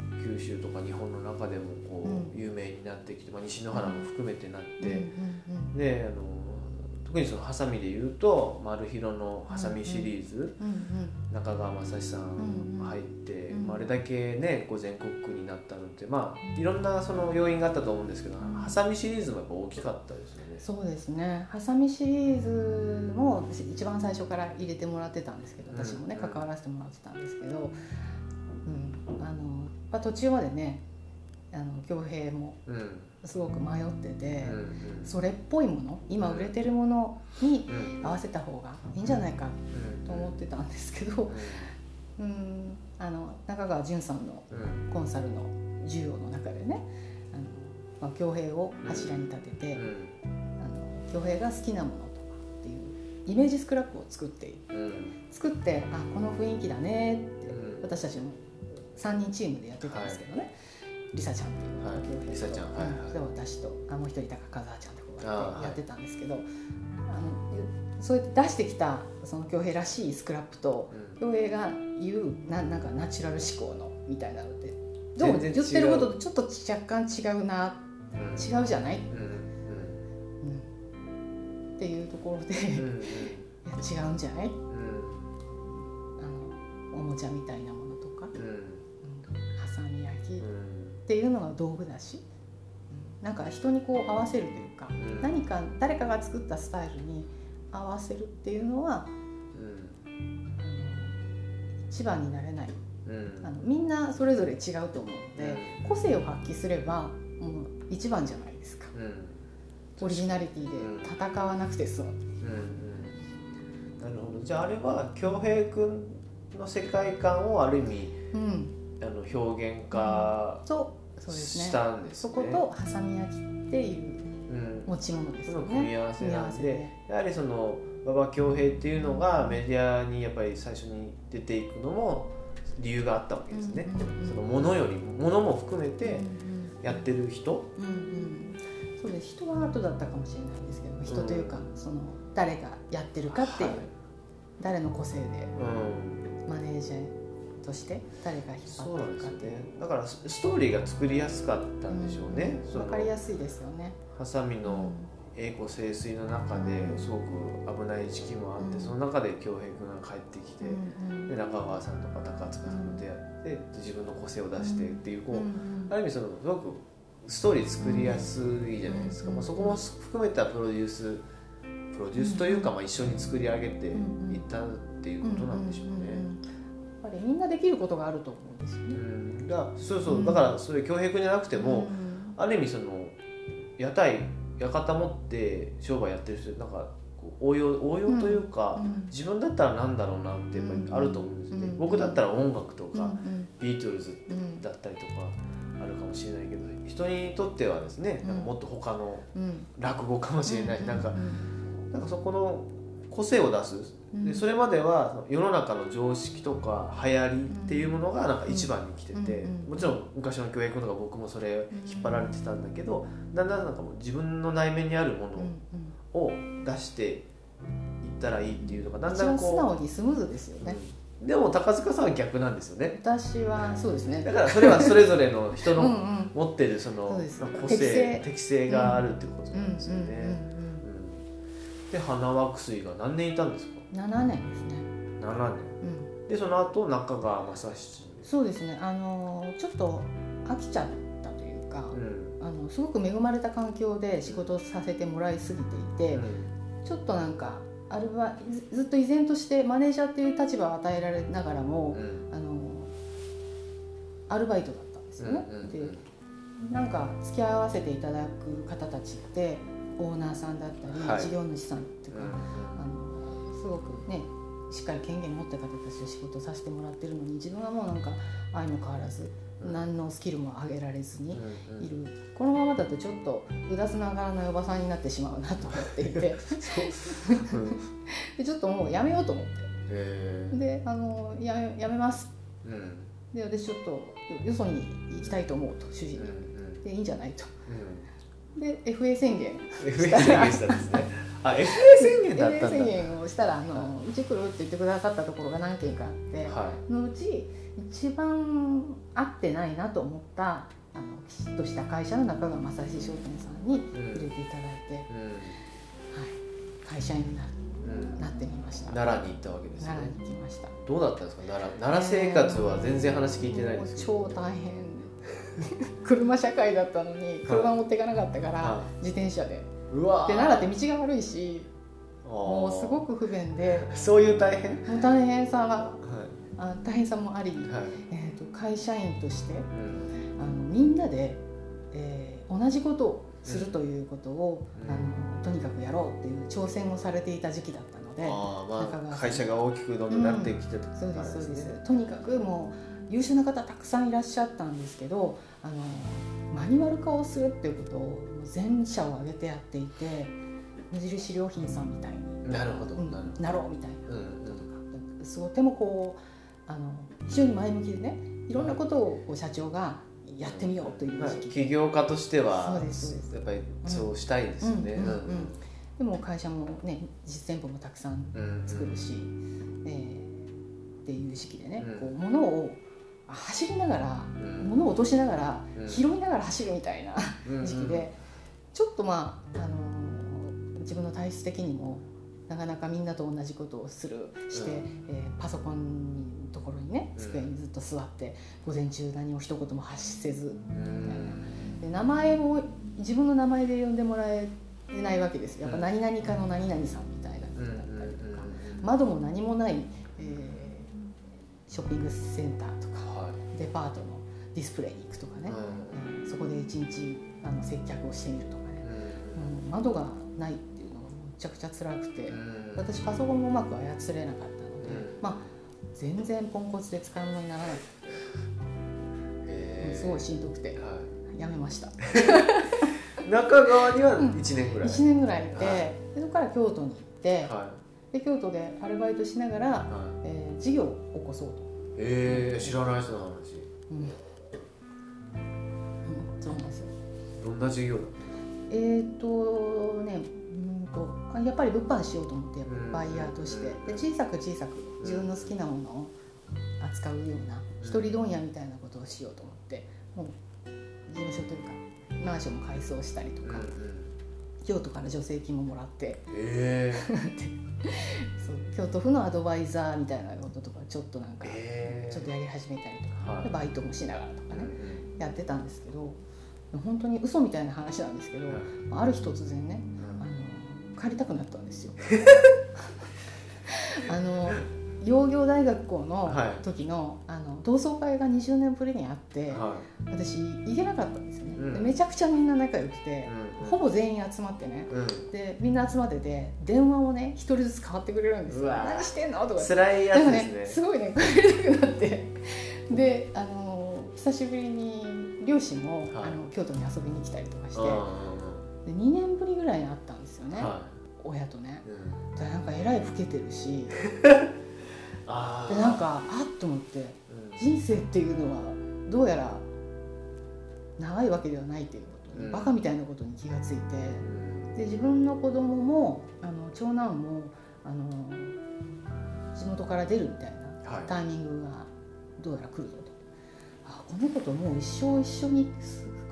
う、うん、九州とか日本の中でもこう、うん、有名になってきて、まあ、西の花も含めてなって、うんうんうん、であの特にそのハサミでいうとマルヒロのハサミシリーズ、うんうん、中川雅史さん入って、うんうん、まあ、あれだけねこう全国区になったのって、まあ、いろんなその要因があったと思うんですけど、うん、ハサミシリーズもやっぱ大きかったですよね。そうですね、ハサミシリーズも一番最初から入れてもらってたんですけど、私もね関わらせてもらってたんですけど、うん、あのまあ、途中までね恭平もすごく迷ってて、うん、それっぽいもの、今売れてるものに合わせた方がいいんじゃないかと思ってたんですけど、うん、あの中川淳さんのコンサルの授業の中でね、恭平、まあ、を柱に立てて、恭平が好きなものとかっていうイメージスクラップを作っていって、作ってあこの雰囲気だねって、私たちもさんにんチームでやってたんですけどね、はい、リサちゃんっていう、はい、リサちゃん、はいはい、私とあもう一人高川ちゃんってこうやってやってたんですけど、あ、はい、あのそうやって出してきたその恭平らしいスクラップと恭平、うん、が言う な, なんかナチュラル思考のみたいなのでどうも言ってることとちょっと若干違うな、うん、違うじゃない、うんうんうん、っていうところでいや違うんじゃない、うん、あのおもちゃみたいなものとか、うんうん、ハサミ焼き、うんっていうのが道具だし、なんか人にこう合わせるというか、うん、何か誰かが作ったスタイルに合わせるっていうのは、うん、一番になれない、うん、あのみんなそれぞれ違うと思うので、うん、個性を発揮すればもう一番じゃないですか、うん、オリジナリティで戦わなくて済む、うんうん、なるほど。じゃああれは恭平君の世界観をある意味、うん、あの表現化したんですね。そことハサミ焼きっていう持ち物ですね、うん、組み合わせなんで、ね、やはりその馬場恭平っていうのがメディアにやっぱり最初に出ていくのも理由があったわけですね、うんうん、その物よりも物も含めてやってる人、うんうん、そうです。人は後だったかもしれないんですけど、人というか、うん、その誰がやってるかっていう、はい、誰の個性で、うん、マネージャーとして誰が引っ張ってるかっていう、ね、だからストーリーが作りやすかったんでしょうね、うん、分かりやすいですよね。ハサミの栄枯盛衰の中ですごく危ない時期もあって、うん、その中で恭平君が帰ってきて、うん、で中川さんとか高塚さんと出会って、うん、自分の個性を出してっていう、こう、うん、ある意味そのすごくストーリー作りやすいじゃないですか、うん、まあ、そこも含めたプロデュースプロデュースというか、まあ、一緒に作り上げていったっていうことなんでしょうね、うんうんうんうん、やっぱりみんなできることがあると思うんですよね、うん、だそうそう、うん、だからそれ恭平君じゃなくても、うん、ある意味その屋台館持って商売やってる人なんかこう応用応用というか、うん、自分だったらなんだろうなってやっぱりあると思うんですよね、うん、僕だったら音楽とか、うん、ビートルズだったりとかあるかもしれないけど、人にとってはですね、なんかもっと他の落語かもしれない、うん、なんか、なんかそこの個性を出す、でそれまでは世の中の常識とか流行りっていうものがなんか一番に来てて、もちろん昔の教育とか僕もそれ引っ張られてたんだけど、だんだんなんかもう自分の内面にあるものを出していっったらいいっていうのがだんだんこう素直にスムーズですよね、うん、でも高塚さんは逆なんですよね。私はそうですね。だからそれはそれぞれの人のうん、うん、持ってるその個性適性があるってことなんですよね。で花惑水が何年いたんですか。ななねんですね。ななねん、うん、でその後中川正七。そうですね、あのちょっと飽きちゃったというか、うん、あのすごく恵まれた環境で仕事をさせてもらいすぎていて、うん、ちょっとなんかアルバずっと依然としてマネージャーっていう立場を与えられながらも、うん、あのアルバイトだったんですよね、うんうんうん、でなんか付き合わせていただく方たちってオーナーさんだったり、はい、事業主さんとか、うん、あのすごくねしっかり権限持った方たちで仕事させてもらってるのに自分はもうなんか相も変わらず、うん、何のスキルも上げられずにいる、うんうん、このままだとちょっとうだつながらないおばさんになってしまうなと思っていてでちょっともうやめようと思って、えー、であの や, やめます、うん、で私ちょっとよそに行きたいと思うと主人に、うんうん、でいいんじゃないと、うんで エフエー 宣言したら エフエー 宣言したんですね。あ エフエー 宣言だったんだ。 エフエー 宣言をしたらあのうち来るって言ってくださったところが何件かあって、はい、のうち一番合ってないなと思ったあのきちっとした会社の中川正七商店さんに入れていただいて、うんうんはい、会社員に な,、うん、なってみました。奈良に行ったわけですね。奈良に行きました。どうだったんですか奈良、奈良生活は全然話聞いてないですけど、えー、もう超大変車社会だったのに車持っていかなかったから自転車で、うわで奈良って道が悪いしもうすごく不便でそういう大変もう大変さは、はい、大変さもあり、はいえー、と会社員として、うん、あのみんなで、えー、同じことをするということを、うん、あのとにかくやろうっていう挑戦をされていた時期だったので、あ、まあ、会社が大きくどんどんなってきてたからですね、うん、そうですそうです。とにかくもう優秀な方たくさんいらっしゃったんですけど、あのマニュアル化をするっていうことを全社を挙げてやっていて、無印良品さんみたいになるほど、うん、なろうみたいなこととか、うんうん、そうとてもこうあの非常に前向きでね、いろんなことを社長がやってみようという時期、起業家としてはそうですそうです、やっぱりそうしたいですよね、うんうんうんうん、でも会社もね実店舗もたくさん作るし、うんうんえー、っていう時期でね、うん、こう物を走りながら、うん、物を落としながら、うん、拾いながら走るみたいな時期で、うんうん、ちょっとまあ、あのー、自分の体質的にもなかなかみんなと同じことをするして、うんえー、パソコンのところにね机にずっと座って、うん、午前中何を一言も発せずみたいな、うん、で名前も自分の名前で呼んでもらえないわけです。やっぱ何々かの何々さんみたいなことだったりとか、うんうん、窓も何もない、えー、ショッピングセンターとかデパートのディスプレイに行くとかね、うんうん、そこで一日あの接客をしてみるとかね、うんうん、窓がないっていうのがめちゃくちゃ辛くて、うん、私パソコンもうまく操れなかったので、うん、まあ全然ポンコツで使い物にならない、うん、すごいしんどくて、はい、やめました中川にはいちねんぐらい、うん、いちねんぐらいいて、はい、そこから京都に行って、はい、で京都でアルバイトしながら、はいえー、事業を起こそうと。えー、知らない人の話、うんうん、そうなんですよ。どんな事業だったの？えっとね、うんとやっぱり物販しようと思ってやっぱりバイヤーとして、うん、で小さく小さく自分の好きなものを扱うような、うん、一人問屋みたいなことをしようと思ってもう事務所というかマンションも改装したりとか、うん、京都から助成金ももらって、えーそう京都府のアドバイザーみたいなこととかちょっとなんか、えー、ちょっとやり始めたりとか、はい、バイトもしながらとかね、うん、やってたんですけど、本当に嘘みたいな話なんですけど、うん、ある日突然ね、うん、あの帰りたくなったんですよあの養業大学校の時 の,、はい、あの同窓会がにじゅうねんぶりにあって、はい、私行けなかったんですよね、うん、でめちゃくちゃみんな仲良くて、うん、ほぼ全員集まってね、うん、でみんな集まってて電話をね一人ずつ変わってくれるんですよ。何してんのとか辛いやつですね。ねすごいね帰りたくなってであの久しぶりに両親も、はい、あの京都に遊びに来たりとかして、でにねんぶりぐらいに会ったんですよね、はい、親とね、うん、だなんかえらい老けてるしあでなんかあっと思って、うん、人生っていうのはどうやら長いわけではないっていうことに、うん、バカみたいなことに気がついて、うん、で自分の子供もあの長男もあの地元から出るみたいなタイミングがどうやら来るぞと、はい、あこの子ともう一生一緒に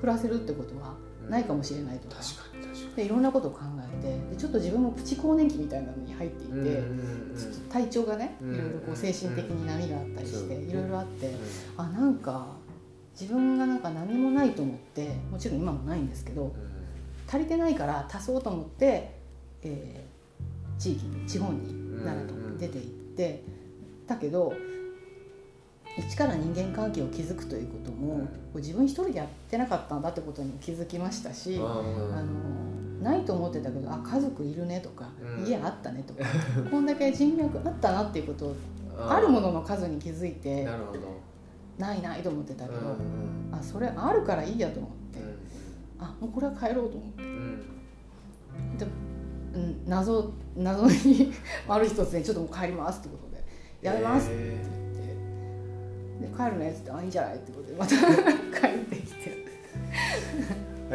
暮らせるってことはないかもしれないとか、うん、確かに確かにでいろんなことを考えてでちょっと自分もプチ更年期みたいなのに入っていて、うん、ちょっと体調がねいろいろこう精神的に波があったりして、うん、いろいろあって、うん、あなんか自分がなんか何もないと思ってもちろん今もないんですけど、うん、足りてないから足そうと思って、えー、地域に地方に奈良と出て行って、うん、だけど一から人間関係を築くということも、うん、自分一人でやってなかったんだってことに気づきましたし、うん、あのないと思ってたけどあ家族いるねとか、うん、家あったねとかこんだけ人脈あったなっていうことをあるものの数に気づいてなるほどないないと思ってたけど、うん、あそれあるからいいやと思って、うん、あもうこれは帰ろうと思って、うん、でうん、謎, 謎にある日突然ちょっともう帰りますってことでやめますって言って、えー、で帰るのやつってあいいんじゃないってことでまた帰ってきて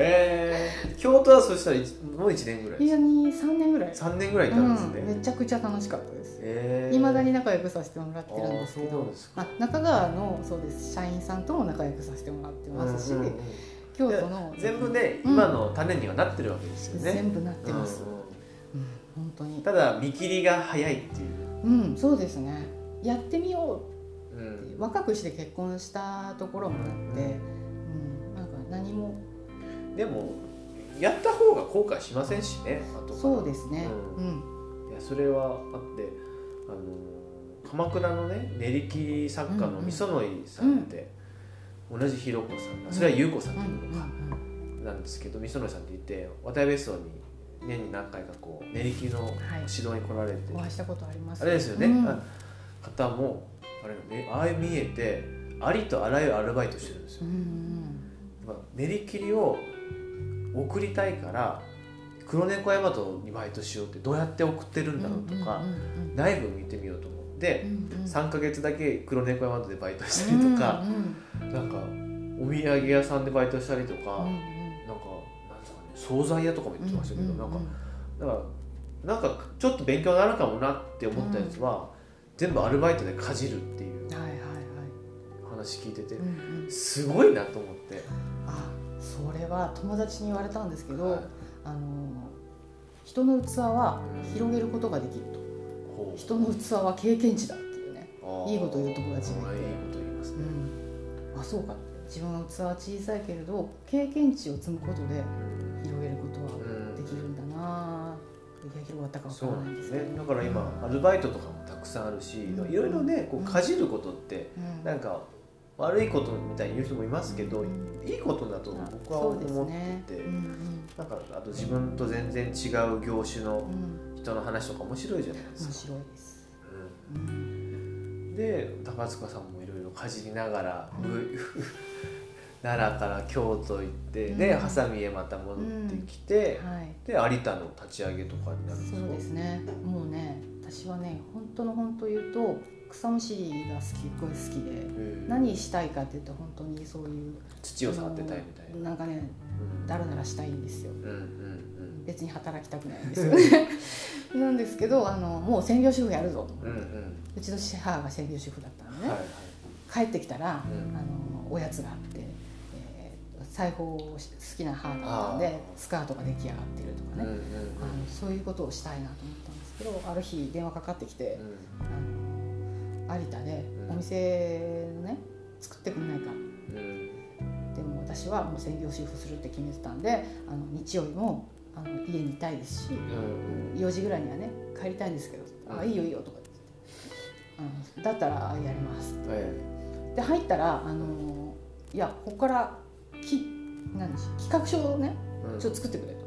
えー、京都はそしたらもういちねんぐらいいやさんねんぐらいさんねんぐらいいたんですね、うん、めちゃくちゃ楽しかったです、えー、未だに仲良くさせてもらってるんですけどあ中川のそうです社員さんとも仲良くさせてもらってますし、うんうんうん、京都の全部で今の種にはなってるわけですよね、うん、全部なってます、うんうんうん、本当にただ見切りが早いっていううんそうですねやってみよう、うん、若くして結婚したところもあって、うんうん、なんか何もでもやった方が後悔しませんしね後からそうですね、うんうん、いやそれはあってあの鎌倉のね練り切り作家のみそのいさんって、うん、同じひろこさん、うん、それはゆうこさんっていうのか、うん、なんですけどみそのいさんっていて渡辺別荘に年に何回かこう練り切りの指導に来られて、はい、お会いしたことあります、ね、あれですよね、うん、あ方もあれああ見えてありとあらゆるアルバイトしてるんですよ、うんまあ、練り切りを送りたいから黒猫ヤマトにバイトしようってどうやって送ってるんだろうとか内部見てみようと思ってさんかげつだけ黒猫ヤマトでバイトしたりとかなんかお土産屋さんでバイトしたりとかなんかなんですかね惣菜屋とかも言ってましたけどなんかだからなんかちょっと勉強になるかもなって思ったやつは全部アルバイトでかじるっていう話聞いててすごいなと思ってそれは友達に言われたんですけど、はい、あの人の器は広げることができると、うん、人の器は経験値だっていうねいいこと言う友達がいていいこと言いますね、うん、あそうか自分の器は小さいけれど経験値を積むことで広げることはできるんだな、うん、広がったか分からないんですけど、そうですね、だから今、うん、アルバイトとかもたくさんあるし、うん、いろいろねこうかじることって、うん、なんか悪いことみたいに言う人もいますけど、うん、いいことだと僕は思ってて、ねうんうん、なんかあと自分と全然違う業種の人の話とか面白いじゃないですか面白いです、うんうん、で高塚さんもいろいろかじりながら、うん、奈良から京都行ってで波佐見へまた戻ってきて、うんうんはい、で有田の立ち上げとかになるんですかそうですねもうね私はね本当の本当言うと草むしりが好き、すごい好きで何したいかって言うと本当にそういう土を触ってたいみたいななんかね、うん、だらだらしたいんですよ、うんうんうん、別に働きたくないんですよねなんですけどあのもう専業主婦やるぞと思って、うんうん、うちの母が専業主婦だったので、ねはいはい、帰ってきたら、うん、あのおやつがあって、えー、裁縫を好きな母だったんでスカートが出来上がってるとかね、うんうんうん、あのそういうことをしたいなと思ったんですけどある日電話かかってきて、うん有田でお店のね、うん、作ってくんないか、うん、でも私はもう専業主婦するって決めてたんであの日曜日もあの家にいたいですし、うん、よじぐらいにはね帰りたいんですけど、うん、あいいよいいよとか言って、うん、だったらやりますって、はい、で入ったらあのいやここからき何でし企画書をねちょっと作ってくれと、うん、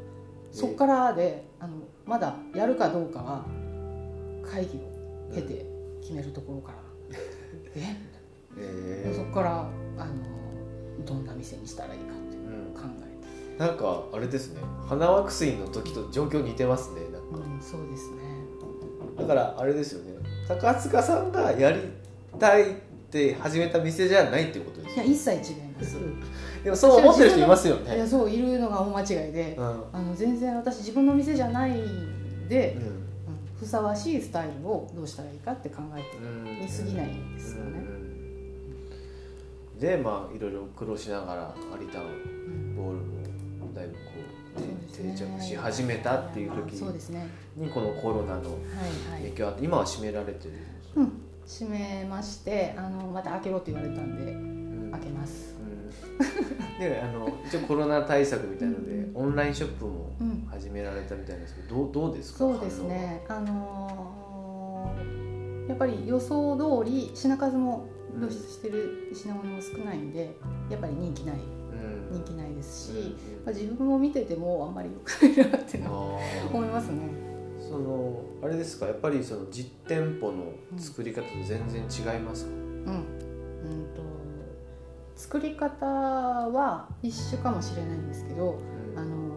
そこからであのまだやるかどうかは会議を経て、うん決めるところからえ、えー、そこからあのどんな店にしたらいいかって考えて、うん、なんかあれですね花惑星の時と状況似てますねなんか、うん、そうですねだからあれですよね高塚さんがやりたいって始めた店じゃないっていうことです、ね、いや一切違いますでもそう思ってる人いますよねいやそういるのが大間違いで、うん、あの全然私自分の店じゃないで、うんふさわしいスタイルをどうしたらいいかって考えてに過ぎないんですよね。でまあいろいろ苦労しながら有田のボールもだいぶこう、ねうん、定着し始めたっていう時にこのコロナの影響あって、はいはい、今は閉められてる、うん、閉めましてあのまた開けろと言われたんで、うん、開けます、うん、であの一応コロナ対策みたいので、うん、オンラインショップも始められたみたいなんですけど、うん、ど, どうですか。そうですね、あのー、やっぱり予想通り品数も露出してる品物も少ないんでやっぱり人気ない、うん、人気ないですし、うんまあ、自分も見ててもあんまり良くないなって思いますね。そのあれですかやっぱりその実店舗の作り方と全然違いますか。うん、うんうん、と作り方は一緒かもしれないんですけど、うん、あの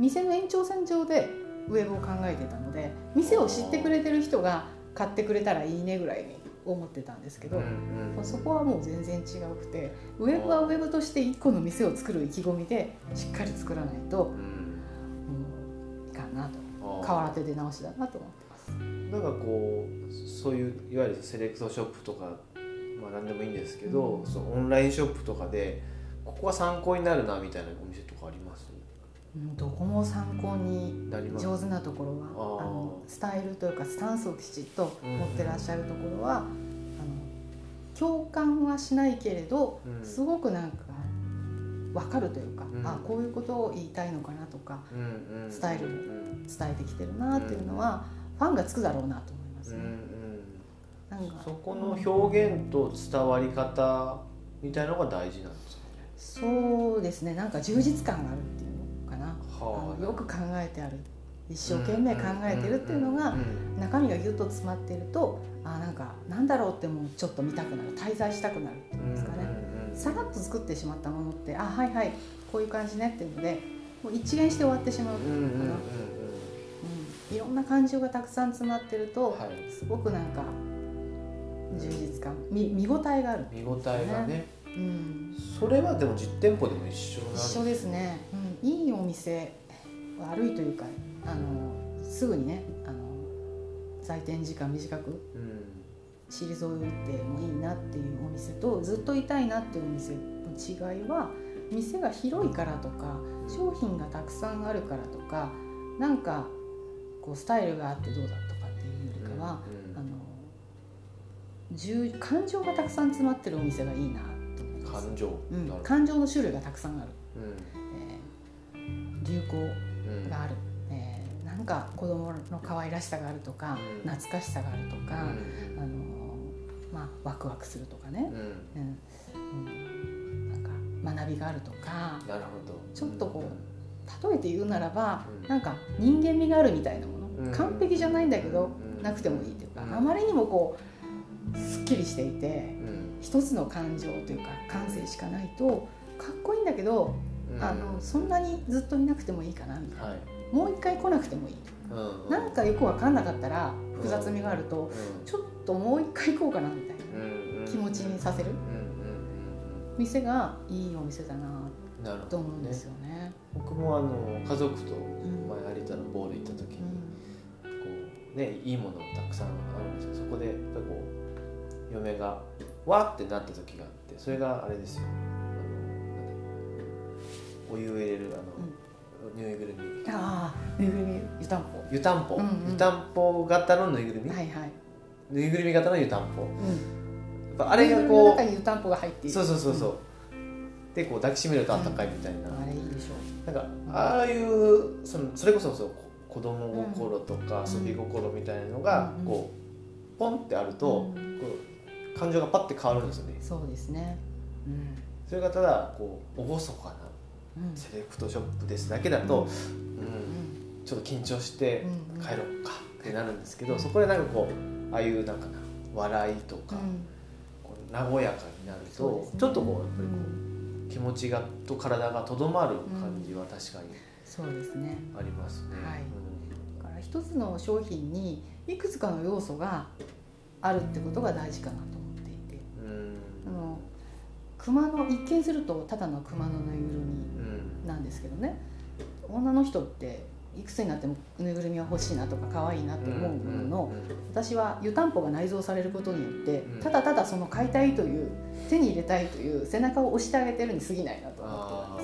店の延長線上でウェブを考えてたので店を知ってくれてる人が買ってくれたらいいねぐらいに思ってたんですけど、うんうん、そこはもう全然違くてウェブはウェブとしていっこの店を作る意気込みでしっかり作らないと、うんうん、いかんなと瓦手で直しだなと思ってます。なんかこうそういういわゆるセレクトショップとか、まあ、何でもいいんですけど、うん、そのオンラインショップとかでここは参考になるなみたいなお店とかあります？どこも参考に上手なところはあのスタイルというかスタンスをきちっと持ってらっしゃるところは、うん、あの共感はしないけれど、うん、すごくなんか分かるというか、うん、あこういうことを言いたいのかなとか、うんうん、スタイルを伝えてきてるなっていうのは、うん、ファンがつくだろうなと思いますね、うんうん、なんかそこの表現と伝わり方みたいなのが大事なんですかね。そうですねなんか充実感があるっていうはあ、よく考えてある一生懸命考えてるっていうのが中身がギュッと詰まってるとあなんかなんだろうってもうちょっと見たくなる滞在したくなるっていうんですかね。さらっと作ってしまったものってあはいはいこういう感じねっていうのでもう一元して終わってしまうっていうのかな、うんうん、いろんな感情がたくさん詰まってると、はい、すごくなんか充実感 見, 見応えがあるっていうんですかね。見応えがね、うん、それはでも実店舗でも一緒なんです、ね、一緒ですね、うんいいお店悪いというかあのすぐにねあの在店時間短く退いてもいいなっていうお店とずっといたいなっていうお店の違いは店が広いからとか商品がたくさんあるからとかなんかこうスタイルがあってどうだとかっていうよりかは、うんうん、あの重感情がたくさん詰まってるお店がいいなと思います。感情、うん、感情の種類がたくさんある、うん流行がある、うんえー、なんか子供の可愛らしさがあるとか、うん、懐かしさがあるとか、うんあのまあ、ワクワクするとかね、うんうん、なんか学びがあるとかなるほどちょっとこう、うん、例えて言うならば、うん、なんか人間味があるみたいなもの、うん、完璧じゃないんだけど、うん、なくてもいいというか、うん、あまりにもこうすっきりしていて、うん、一つの感情というか感性しかないとかっこいいんだけどあのそんなにずっといなくてもいいかなみたいな、はい、もう一回来なくてもいいとか、うんうん、なんかよく分かんなかったら複雑味があると、うん、ちょっともう一回行こうかなみたいな気持ちにさせる、うんうん、店がいいお店だなと思うんですよ ね, ね僕もあの家族と前有田のボール行った時に、うんこうね、いいものたくさんあるんですけどそこでやっぱこう嫁がわってなった時があってそれがあれですよお湯を入れるあの、うん、ぬいぐるみあぬいぐるみ湯たんぽ湯たんぽ、うんうん、湯たんぽ型のぬいぐるみ、はいはい、ぬいぐるみ型の湯たんぽ、うん、やっぱあれがこうの中に湯たんぽが入っているそうそうそうそう、うん、でこう抱きしめると暖かいみたいな、うん、あれいいでしょなんか、うん、ああいうそのそれこそそう子供心とか遊び心みたいなのが、うん、こうポンってあると、うん、こう感情がパッて変わるんですよね。そうですね、うん、それがただこう厳かなうん、セレクトショップですだけだと、うんうん、ちょっと緊張して帰ろうかってなるんですけど、うんうん、そこでなんかこうああいうなんかな笑いとか、うん、こう和やかになると、ね、ちょっとこうやっぱりこう、うん、気持ちがと体がとどまる感じは確かにありますね。だから一つの商品にいくつかの要素があるってことが大事かなと思っていて、うん、あの熊の一見するとただの熊のぬいぐるみなんですけどね、女の人っていくつになってもぬいぐるみは欲しいなとか可愛いなって思うものの、私は湯たんぽが内蔵されることによってただただその買いたいという手に入れたいという背中を押してあげてるに過ぎないなと思ってま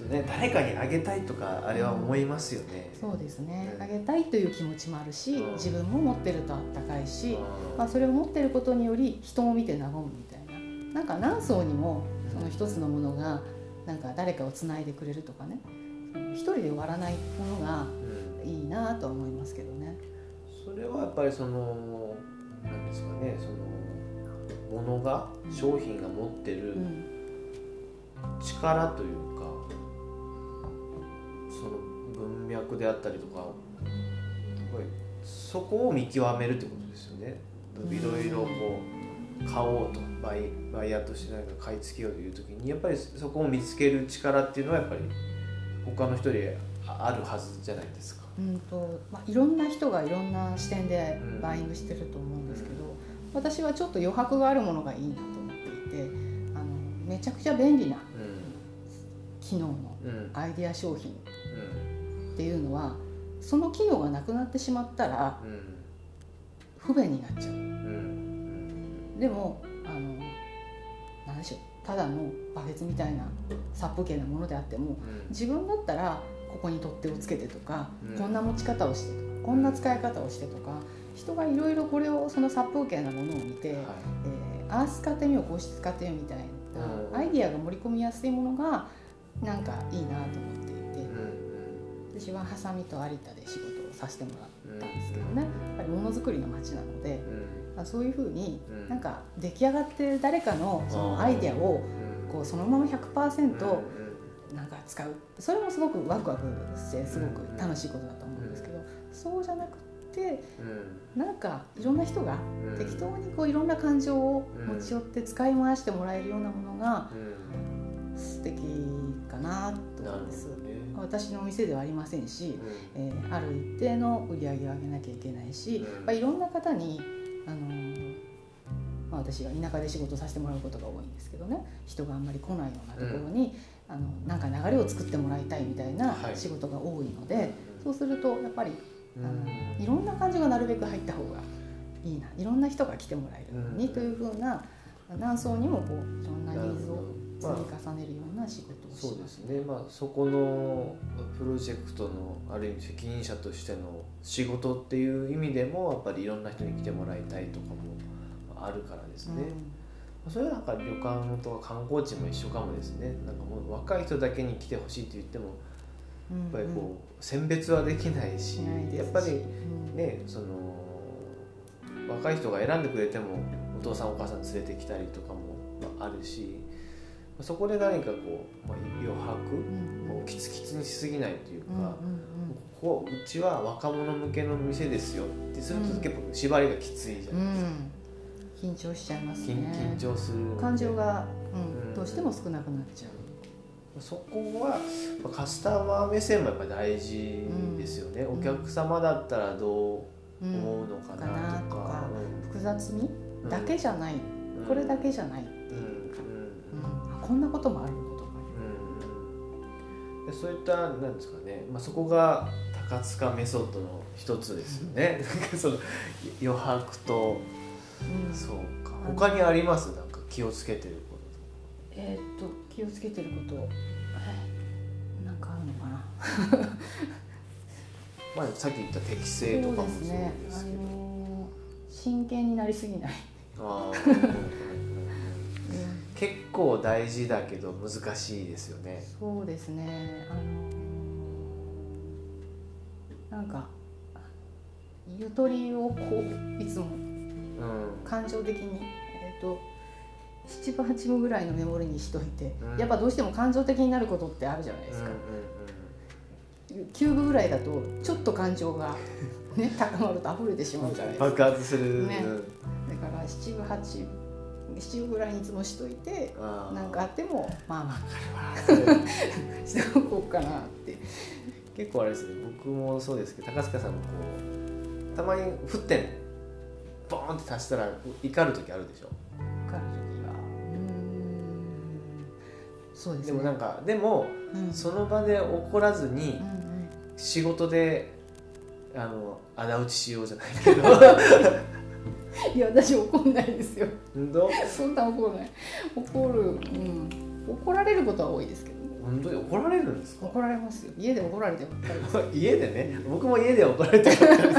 す、ね、誰かにあげたいとかあれは思いますよね、うん、そうですね、あげたいという気持ちもあるし、自分も持ってるとあったかいし、まあ、それを持ってることにより人も見て和むみたいな、なんか何層にもその一つのものがなんか誰かをつないでくれるとかね、一人で終わらないものがいいなとは思いますけどね。それはやっぱりそのなんですかね、その物が商品が持ってる力というか、その文脈であったりとか、そこを見極めるってことですよね。いろいろこう買おうとバイ、バイヤーとして何か買い付けようという時にやっぱりそこを見つける力っていうのはやっぱり他の人であるはずじゃないですか。うんとまあ、いろんな人がいろんな視点でバイングしてると思うんですけど、うん、私はちょっと余白があるものがいいなと思っていて、あのめちゃくちゃ便利な機能のアイデア商品っていうのは、その機能がなくなってしまったら不便になっちゃう、うんうん、でもあの何でしょう、ただのバケツみたいな殺風景なものであっても、自分だったらここに取っ手をつけてとか、こんな持ち方をしてとか、こんな使い方をしてとか、人がいろいろこれをその殺風景なものを見て、えああ使ってみよう、こうして使ってみようみたいなアイディアが盛り込みやすいものがなんかいいなと思っていて、私はハサミと有田で仕事をさせてもらったんですけどね、やっぱりものづくりの街なので、そういうふうになんか出来上がってる誰か の, そのアイデアをこうそのまま ひゃくパーセント なんか使う、それもすごくワクワクしてすごく楽しいことだと思うんですけど、そうじゃなくてなんかいろんな人が適当にこういろんな感情を持ち寄って使い回してもらえるようなものが素敵かなと思うんです。私のお店ではありませんし、えー、ある一定の売り上げを上げなきゃいけないし、まあ、いろんな方にあのまあ、私が田舎で仕事させてもらうことが多いんですけどね、人があんまり来ないようなところに、うん、あのなんか流れを作ってもらいたいみたいな仕事が多いので、はい、そうするとやっぱり、うん、あのいろんな感情がなるべく入った方がいいな、いろんな人が来てもらえるようにというふうな、何層にもこういろんなニーズを積み重ねるような仕事をします。そうですね、まあ、そこのプロジェクトのある意味責任者としての仕事っていう意味でもやっぱりいろんな人に来てもらいたいとかもあるからですね、うん、それはなんか旅館とか観光地も一緒かもですね。なんかもう若い人だけに来てほしいと言ってもやっぱりこう選別はできないし、うん、やっぱりね、うん、その若い人が選んでくれてもお父さんお母さん連れてきたりとかもあるし、そこで何かこう、まあ、余白、うん、キツキツにしすぎないというか、うんうんうん、ここうちは若者向けの店ですよってすると結構縛りがきついじゃないですか、うんうん、緊張しちゃいますね。緊張する感情が、うんうん、どうしても少なくなっちゃう。そこはカスタマー目線もやっぱり大事ですよね、うん、お客様だったらどう思うのかなとか、うん、複雑味だけじゃない、うん、これだけじゃないっていう、こんなこともあるのとか、うん、でそういったなんですかね、まあ、そこが高塚メソッドの一つですよね。その余白と、うん、そうか。他にあります？なんか気をつけてること。えー、っと気をつけてること、えー、なんかあるのかな。まあさっき言った適性とかもそうですけど、ね、あのー、真剣になりすぎない。あ結構大事だけど難しいですよね。そうですね、あのなんかゆとりをこういつも感情的に、うん、えーと、ななぶんはちぶぐらいのメモリにしといて、うん、やっぱどうしても感情的になることってあるじゃないですか、うんうんうん、きゅうぶぐらいだとちょっと感情が、ね、高まると溢れてしまうじゃないですか。爆発する、ね、だからななぶんはちぶ必要ぐらいにいつもしといて、なんかあってもまあまあしておこうかなって。結構あれですね、僕もそうですけど高塚さんもこうたまに沸点ボーンって足したら怒る時あるでしょ。怒る時はうーんそうですね、でもなんかでも、うん、その場で怒らずに、うんうん、仕事であの仇討ちしようじゃないけどいや私怒んないですよそんな怒らない怒る、うん、怒られることは多いですけど、ね、本当に怒られるんですか？怒られますよ。家で怒られてばっかりです家でね、僕も家で怒られてばっかりです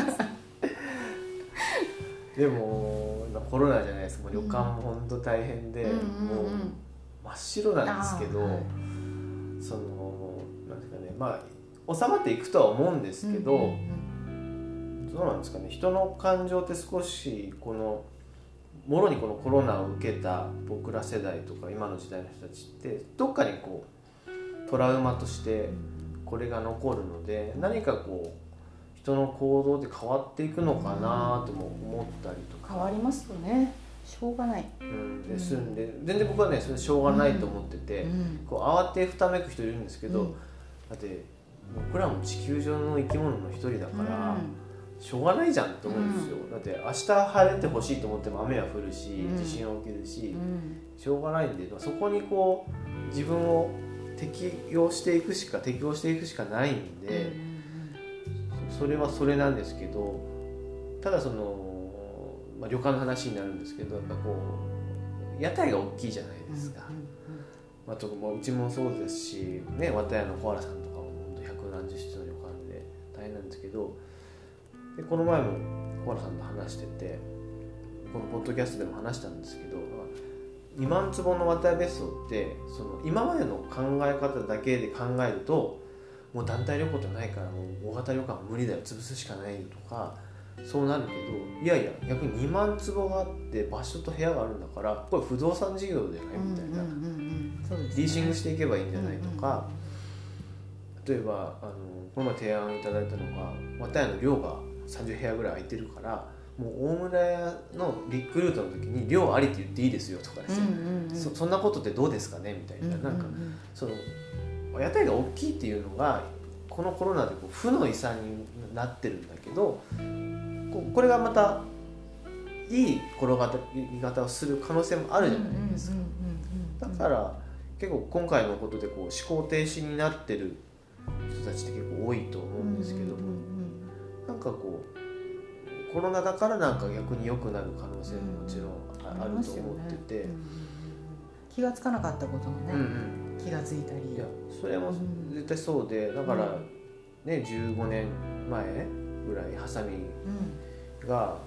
でも今コロナじゃないですか。旅館も本当大変で、うん、もう真っ白なんですけど、はい、そのなんですかね、まあ収まっていくとは思うんですけど、うんうんうん、どうなんですかね、人の感情って少しこのもろにこのコロナを受けた僕ら世代とか今の時代の人たちってどっかにこうトラウマとしてこれが残るので、何かこう人の行動で変わっていくのかなとも思ったりとか。変わりますよね、しょうがない、うん、で住んで全然僕はねそれしょうがないと思ってて、こう慌てふためく人いるんですけど、だって僕らも地球上の生き物の一人だからしょうがないじゃんと思うんですよ、うん、だって明日晴れてほしいと思っても雨は降るし、うん、地震は起きるし、うん、しょうがないんで、そこにこう自分を適応していくしか適応していくしかないんで、うん、それはそれなんですけど、ただその、まあ、旅館の話になるんですけど、やっぱこう屋台が大きいじゃないですか、うんうんうん、まあ、ともうちもそうですし、ね、綿屋の小原さんとかも百何十室の旅館で大変なんですけど、でこの前も小原さんと話してて、このポッドキャストでも話したんですけど、にまん坪の綿別荘ってその今までの考え方だけで考えるともう団体旅行じゃないからもう大型旅館無理だよ潰すしかないよとかそうなるけど、いやいや逆ににまん坪があって場所と部屋があるんだからこれ不動産事業じゃないみたいな、リーシングしていけばいいんじゃないとか、例えばあのこの前提案いただいたのが綿屋の寮がさんじゅう部屋ぐらい空いてるからもう大村屋のリクルートの時に寮ありって言っていいですよとかですよ、うんうんうん、そ, そんなことってどうですかねみたいな、なんかその屋台が大きいっていうのがこのコロナでこう負の遺産になってるんだけど、 こ, これがまたいい転がり方をする可能性もあるじゃないですか。だから結構今回のことでこう思考停止になってる人たちって結構多いと思うんですけども、うんうんうん、なんかこうコロナだからなんか逆に良くなる可能性ももちろんあると思ってて、うんね、うん、気がつかなかったこともね、うんうん、気がついたり、いやそれも絶対そうで、だからねじゅうごねんまえぐらいハサミが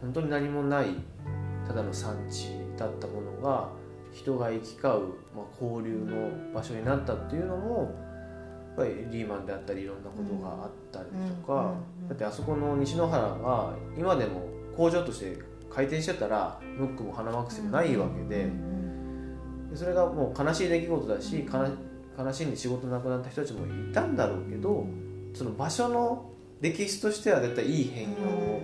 本当に何もないただの産地だったものが人が行き交う、まあ、交流の場所になったっていうのもやっぱりリーマンであったりいろんなことがあったりとか、だってあそこの西野原が今でも工場として開店してたらムックも花マックスもないわけで、それがもう悲しい出来事だし、悲しんで仕事なくなった人たちもいたんだろうけど、その場所の歴史としては絶対いい変容を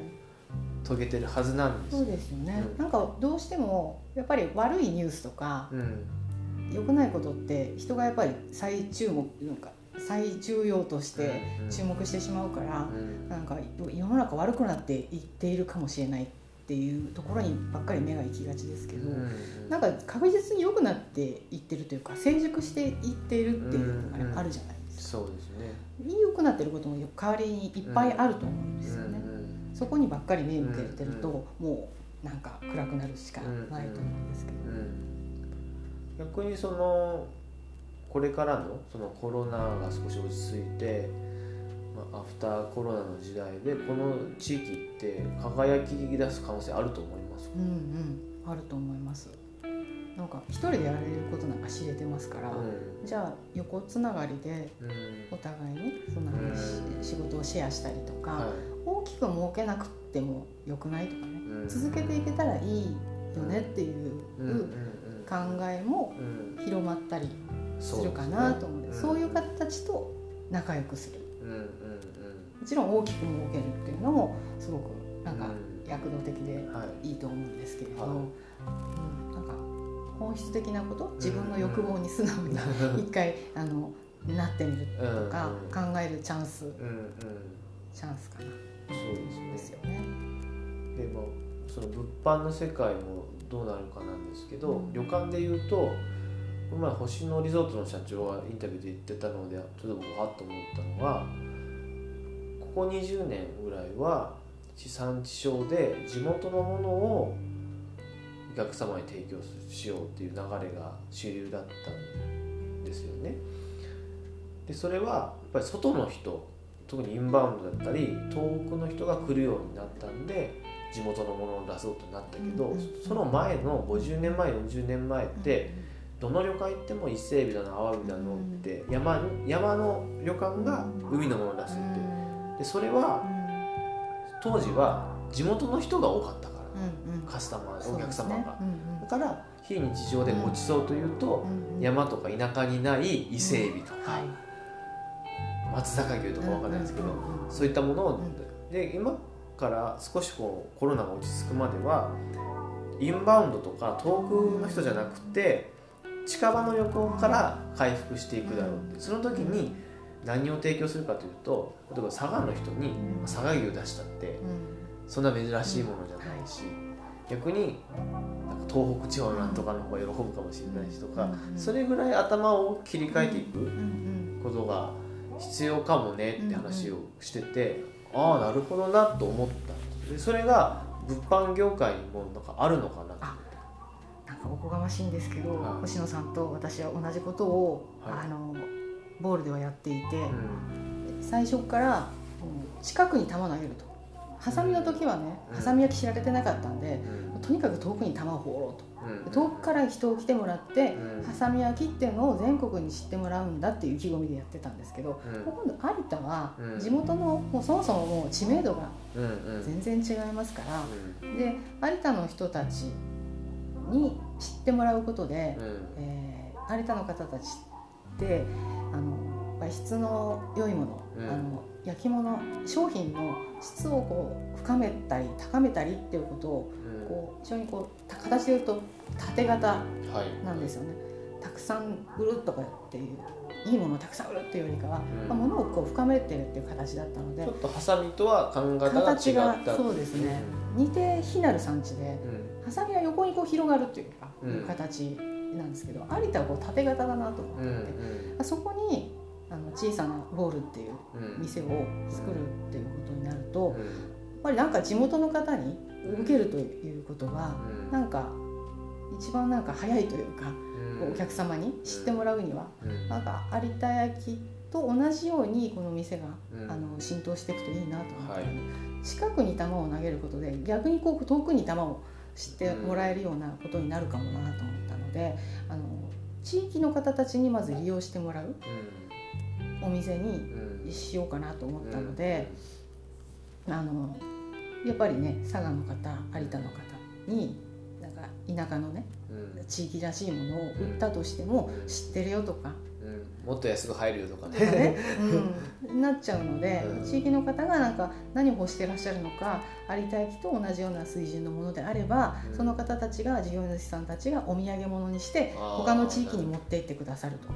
遂げてるはずなんですよ。そうですよね、うん、なんかどうしてもやっぱり悪いニュースとか、うん、良くないことって人がやっぱり再注目なんか最重要として注目してしまうから、うん、なんか世の中悪くなっていっているかもしれないっていうところにばっかり目が行きがちですけど、うん、なんか確実に良くなっていってるというか成熟していっているっていうのがあるじゃないですか、うんうん、そうですね、良くなってることも代わりにいっぱいあると思うんですよね、うんうん、そこにばっかり目向けてるともうなんか暗くなるしかないと思うんですけど、うんうんうん、逆にそのこれから の, そのコロナが少し落ち着いて、まあ、アフターコロナの時代でこの地域って輝き出す可能性あると思いますか？うんうん、あると思います。なんか一人でやれることなんか知れてますから、うん、じゃあ横つながりでお互いにその仕事をシェアしたりとか、うんはい、大きく儲けなくてもよくないとかね、うん、続けていけたらいいよねっていう考えも広まったりするかなと思う。そうですね。そういう方たちと仲良くする、うんうんうん、もちろん大きく儲けるっていうのもすごくなんか躍動的でいいと思うんですけれど、うんはい、なんか本質的なこと、自分の欲望に素直に一回あのなってみるとか考えるチャンス、うんうん、チャンスかな。そうですね。ですよね。でもその物販の世界もどうなるかなんですけど、うん、旅館でいうと。この前星野リゾートの社長がインタビューで言ってたのでちょっと僕はっと思ったのが、こにじゅうねんぐらいは地産地消で地元のものをお客様に提供しようっていう流れが主流だったんですよね。でそれはやっぱり外の人、特にインバウンドだったり遠くの人が来るようになったんで地元のものを出そうとなったけど、うんうん、その前のごじゅうねんまえよんじゅうねんまえって、うんうん、どの旅館行っても伊勢海老だのアワビだのって、うんうん、山, 山の旅館が海のものを出すって、うん、でそれは当時は地元の人が多かったから、うんうん、カスタマー、お客様が、うんうん、だから非日常でごちそうというと、うんうん、山とか田舎にない伊勢海老とか、うんはい松坂牛とかわかんないですけど、うんうん、そういったものを、うん、で今から少しこうコロナが落ち着くまではインバウンドとか遠くの人じゃなくて近場の旅行から回復していくだろうって、その時に何を提供するかというと、例えば佐賀の人に佐賀牛出したってそんな珍しいものじゃないし、逆になんか東北地方のなんとかの方が喜ぶかもしれないしとか、それぐらい頭を切り替えていくことが必要かもねって話をしてて、うんうん、ああなるほどなと思った。でそれが物販業界にもなんかあるのかな。あ、なんかおこがましいんですけど、はい、星野さんと私は同じことを、はい、あのボールではやっていて、うん、最初から近くに球投げると。ハサミの時はね、ハサミ焼き知られてなかったんで、うん、とにかく遠くに球を放ろうと、うん、遠くから人を来てもらって、うん、ハサミ焼きっていうのを全国に知ってもらうんだっていう意気込みでやってたんですけど、うん、今度有田は地元の、うん、もうそもそももう知名度が全然違いますから、うんうん、で有田の人たちに知ってもらうことで、うんえー、有田の方たちってあのやっぱ質の良いもの、うん、あの焼き物商品の質をこう深めたり高めたりっていうことをこう非常にこう形で言うと縦型なんですよね、はい、たくさん売るとかっていういいものをたくさん売るっていうよりかは、うんまあ、物をこう深めてるっていう形だったので、ちょっとハサミとは考え方が違った形がそうですね、うん、似て非なる産地で、うん、ハサミは横にこう広がるというか、うん、形なんですけど、有田はこう縦型だなと思って、うんうん、そこにあの小さなボールっていう店を作るっていうことになると、やっぱりなんか地元の方に受けるということはなんか一番なんか早いというか、お客様に知ってもらうにはなんか有田焼と同じようにこの店があの浸透していくといいなと思って、近くに球を投げることで逆にこう遠くに球を知ってもらえるようなことになるかもなと思ったので、あの地域の方たちにまず利用してもらうお店にしようかなと思ったので、うんうん、あのやっぱりね佐賀の方有田の方になんか田舎のね、うん、地域らしいものを売ったとしても、うん、知ってるよとか、うん、もっと安く入るよとか ね, とかね、うん、なっちゃうので、うん、地域の方がなんか何を欲してらっしゃるのか、有田焼と同じような水準のものであれば、うん、その方たちが事業主さんたちがお土産物にして他の地域に持って行ってくださるとか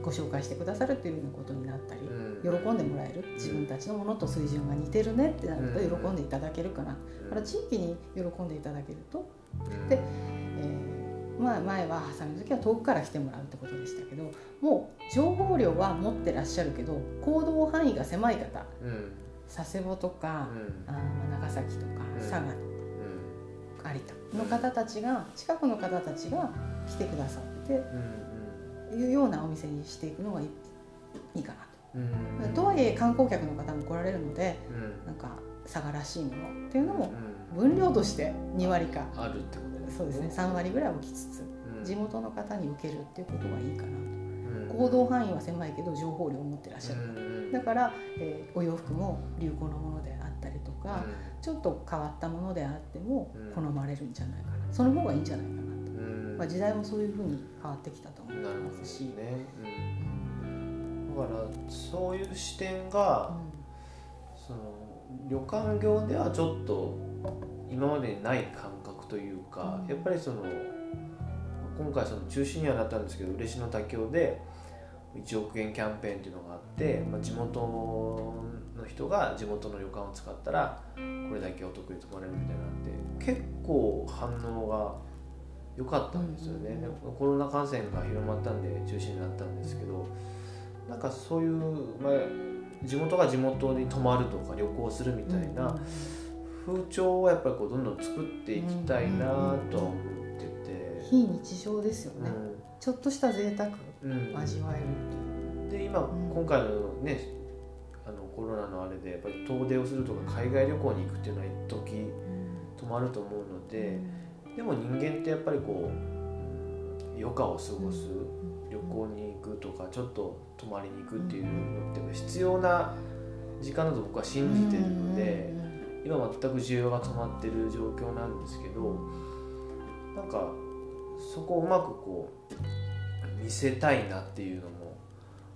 ご紹介してくださるというようなことになったり、うん、喜んでもらえる、自分たちのものと水準が似てるねってなると喜んでいただけるかな、うん、だから地域に喜んでいただけると、うん、で、えーまあ、前はハサミの時は遠くから来てもらうってことでしたけど、もう情報量は持ってらっしゃるけど行動範囲が狭い方、うん、佐世保とか、うん、あ長崎とか、うん、佐賀、うん、有田の方たちが近くの方たちが来てくださって、うんいうようなお店にしていくのがい い, い, いかなと、うん、とはいえ観光客の方も来られるので、うん、なんか佐賀らしいものっていうのも分量としてにわりかあるってことですね。そうですね、さんわりぐらい置きつつ、うん、地元の方に受けるっていうことがいいかなと、うん、行動範囲は狭いけど情報量を持ってらっしゃる、うん、だから、えー、お洋服も流行のものであったりとか、うん、ちょっと変わったものであっても好まれるんじゃないかな、その方がいいんじゃないかな、まあ、時代もそういう風に変わってきたと思いますし、なるほどね、うん、だからそういう視点が、うん、その旅館業ではちょっと今までにない感覚というか、うん、やっぱりその今回その中止にはなったんですけど、嬉野多郷でいちおくえんキャンペーンっていうのがあって、まあ、地元の人が地元の旅館を使ったらこれだけお得に泊まれるみたいなって結構反応が良かったんですよね、うん、コロナ感染が広まったんで中止になったんですけど、なんかそういう、まあ、地元が地元に泊まるとか旅行するみたいな風潮はやっぱりこうどんどん作っていきたいなと思ってて、非日常ですよね、うん、ちょっとした贅沢味わえるっていう、で今今回のねあのコロナのあれでやっぱり遠出をするとか海外旅行に行くっていうのは一時止まると思うので、でも人間ってやっぱりこう余暇を過ごす、旅行に行くとかちょっと泊まりに行くっていうのって必要な時間だと僕は信じてるので、今全く需要が止まってる状況なんですけど、なんかそこをうまくこう見せたいなっていうのも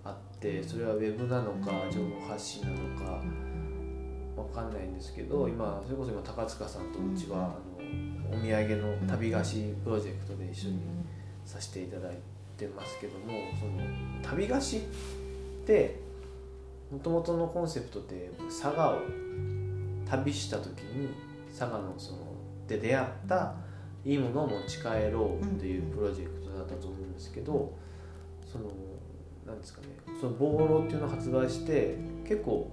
あって、それはウェブなのか情報発信なのかわかんないんですけど、今それこそ今高塚さんとうちはあのお土産の旅菓子プロジェクトで一緒にさせていただいてますけども、その旅菓子ってもともとのコンセプトって佐賀を旅した時に佐賀のそので出会ったいいものを持ち帰ろうっていうプロジェクトだったと思うんですけど、そのなんですかね、そのボーロっていうのを発売して結構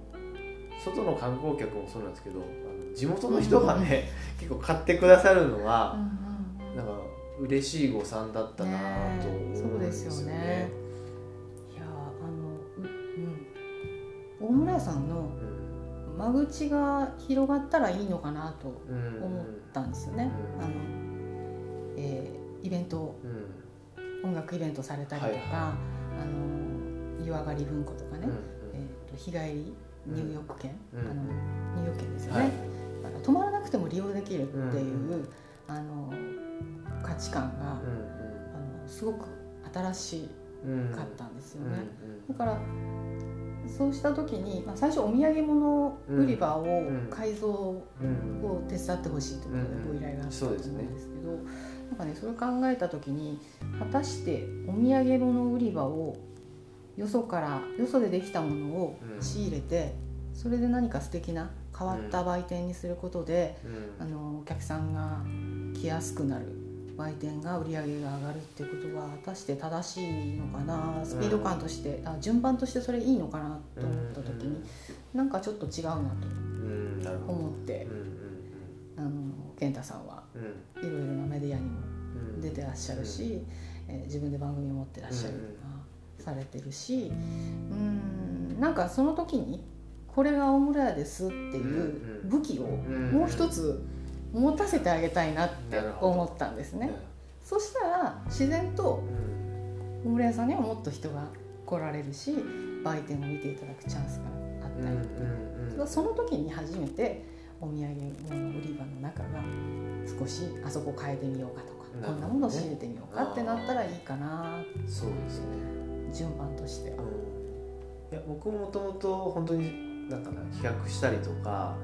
外の観光客もそうなんですけど、あの地元の人がね、うん、結構買ってくださるのは、うん、なんか嬉しい誤算だったなと思うんですよ ね, ねそうですよね。いやあの、うん、大村さんの間口が広がったらいいのかなと思ったんですよね、うん、あの、えー、イベント、うん、音楽イベントされたりとか、はいはい、あの湯上がり文庫とかね、うんうん、えー、と日帰りニューヨーク圏、うん、あのニューヨーク圏ですよね、はい、だから泊まらなくても利用できるっていう、うん、あの価値観が、うん、あのすごく新しかったんですよね、うん、だからそうした時に、まあ、最初お土産物売り場を改造を手伝ってほしいというご依頼があったと思うんですけど、なんかね、それを考えた時に果たしてお土産物売り場をよそからよそでできたものを仕入れて、うん、それで何か素敵な変わった売店にすることで、うん、あのお客さんが来やすくなる、売店が売り上げが上がるってことは果たして正しいのかな、スピード感として、うん、あ順番としてそれいいのかなと思った時に、うん、なんかちょっと違うなと思って、うん、あの健太さんはいろいろなメディアにも出てらっしゃるし、うん、えー、自分で番組を持ってらっしゃる、うんされてるし、うーん、なんかその時にこれが青村屋ですっていう武器をもう一つ持たせてあげたいなって思ったんですね。そしたら自然と青村屋さんにはもっと人が来られるし、売店を見ていただくチャンスがあったりっていう、その時に初めてお土産物売り場の中が少しあそこ変えてみようかとか、こんなものを仕入れてみようかってなったらいいかな。そうですね、順番としては、うん、いや僕もともと本当になんかな企画したりとか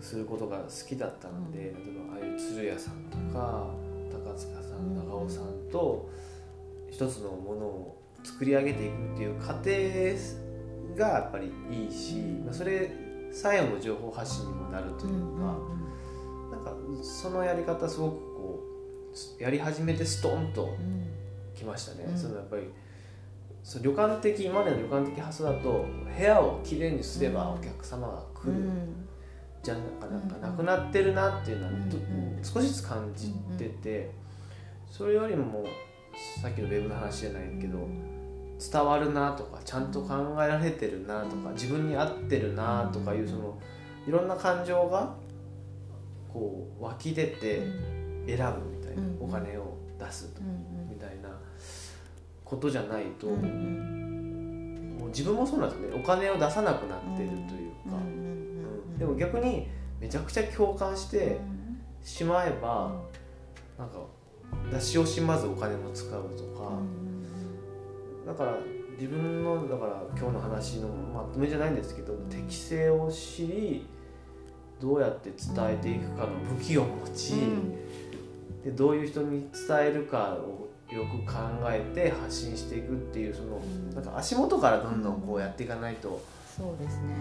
することが好きだったので、例えばああいう鶴屋さんとか高塚さん、長尾さんと一つのものを作り上げていくっていう過程がやっぱりいいし、それさえも情報発信にもなるというか、なんかそのやり方すごくこうやり始めてストンときましたね、うん、そのやっぱりその旅館的今までの旅館的発想だと部屋をきれいにすればお客様が来る、うん、じゃあなんかなくなってるなっていうのは、うん、少しずつ感じてて、それよりもさっきのウェブの話じゃないけど伝わるなとかちゃんと考えられてるなとか自分に合ってるなとかいう、そのいろんな感情がこう湧き出て選ぶみたいな、お金を出すとみたいなことじゃないと、うんうん、もう自分もそうなんですね、お金を出さなくなっているというか、うんうんうん、でも逆にめちゃくちゃ共感してしまえば、うん、なんか出し惜しまずお金も使うとか、うん、だから自分のだから今日の話のまとめじゃないんですけど、適性を知りどうやって伝えていくかの武器を持ち、うんうんでどういう人に伝えるかをよく考えて発信していくっていう、そのなんか足元からどんどんこうやっていかないとい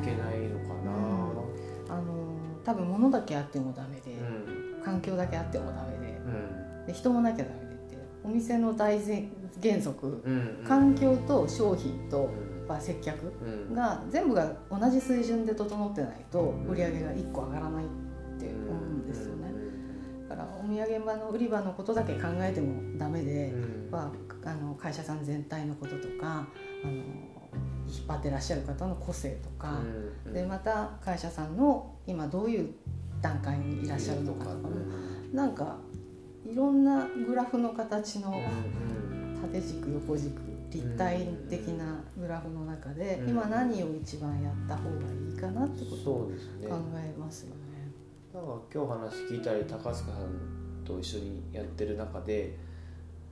けないのかな、うん、あの多分物だけあってもダメで、うん、環境だけあってもダメで、うん、で人もなきゃダメでってお店の大原則、環境と商品と接客が全部が同じ水準で整ってないと売り上げがいっこ上がらないって思うんですよね。だからお土産場の売り場のことだけ考えてもダメで、まあ、あの会社さん全体のこととかあの引っ張ってらっしゃる方の個性とかで、また会社さんの今どういう段階にいらっしゃるとかとかもなんかいろんなグラフの形の縦軸横軸立体的なグラフの中で今何を一番やった方がいいかなってことを考えますよね。なんか今日話聞いたり高塚さんと一緒にやってる中でやっ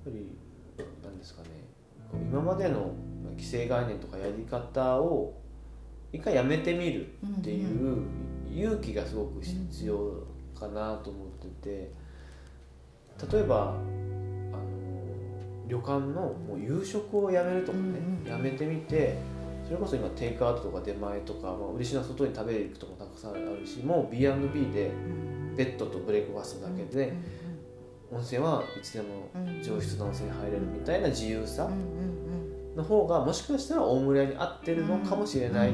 ぱり何ですかね、今までの既成概念とかやり方を一回やめてみるっていう勇気がすごく必要かなと思ってて、例えばあの旅館のもう夕食をやめるとかね、やめてみて、それこそ今テイクアウトとか出前とか、まあ、嬉しいな外に食べに行くとこたくさんあるし、もう ビーアンドビー でベッドとブレイクファーストだけで温泉はいつでも上質な温泉に入れるみたいな自由さの方がもしかしたら大村屋に合ってるのかもしれない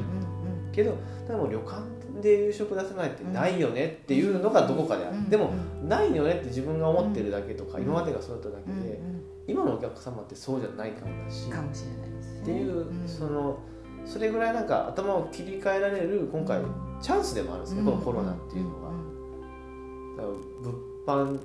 けど、でも旅館で夕食出せないってないよねっていうのがどこかである。でもないよねって自分が思ってるだけとか今までがそうだっただけで、今のお客様ってそうじゃないかもだしっていう、そのそれぐらいなんか頭を切り替えられる今回チャンスでもあるんですね、このコロナっていうのが。だから物販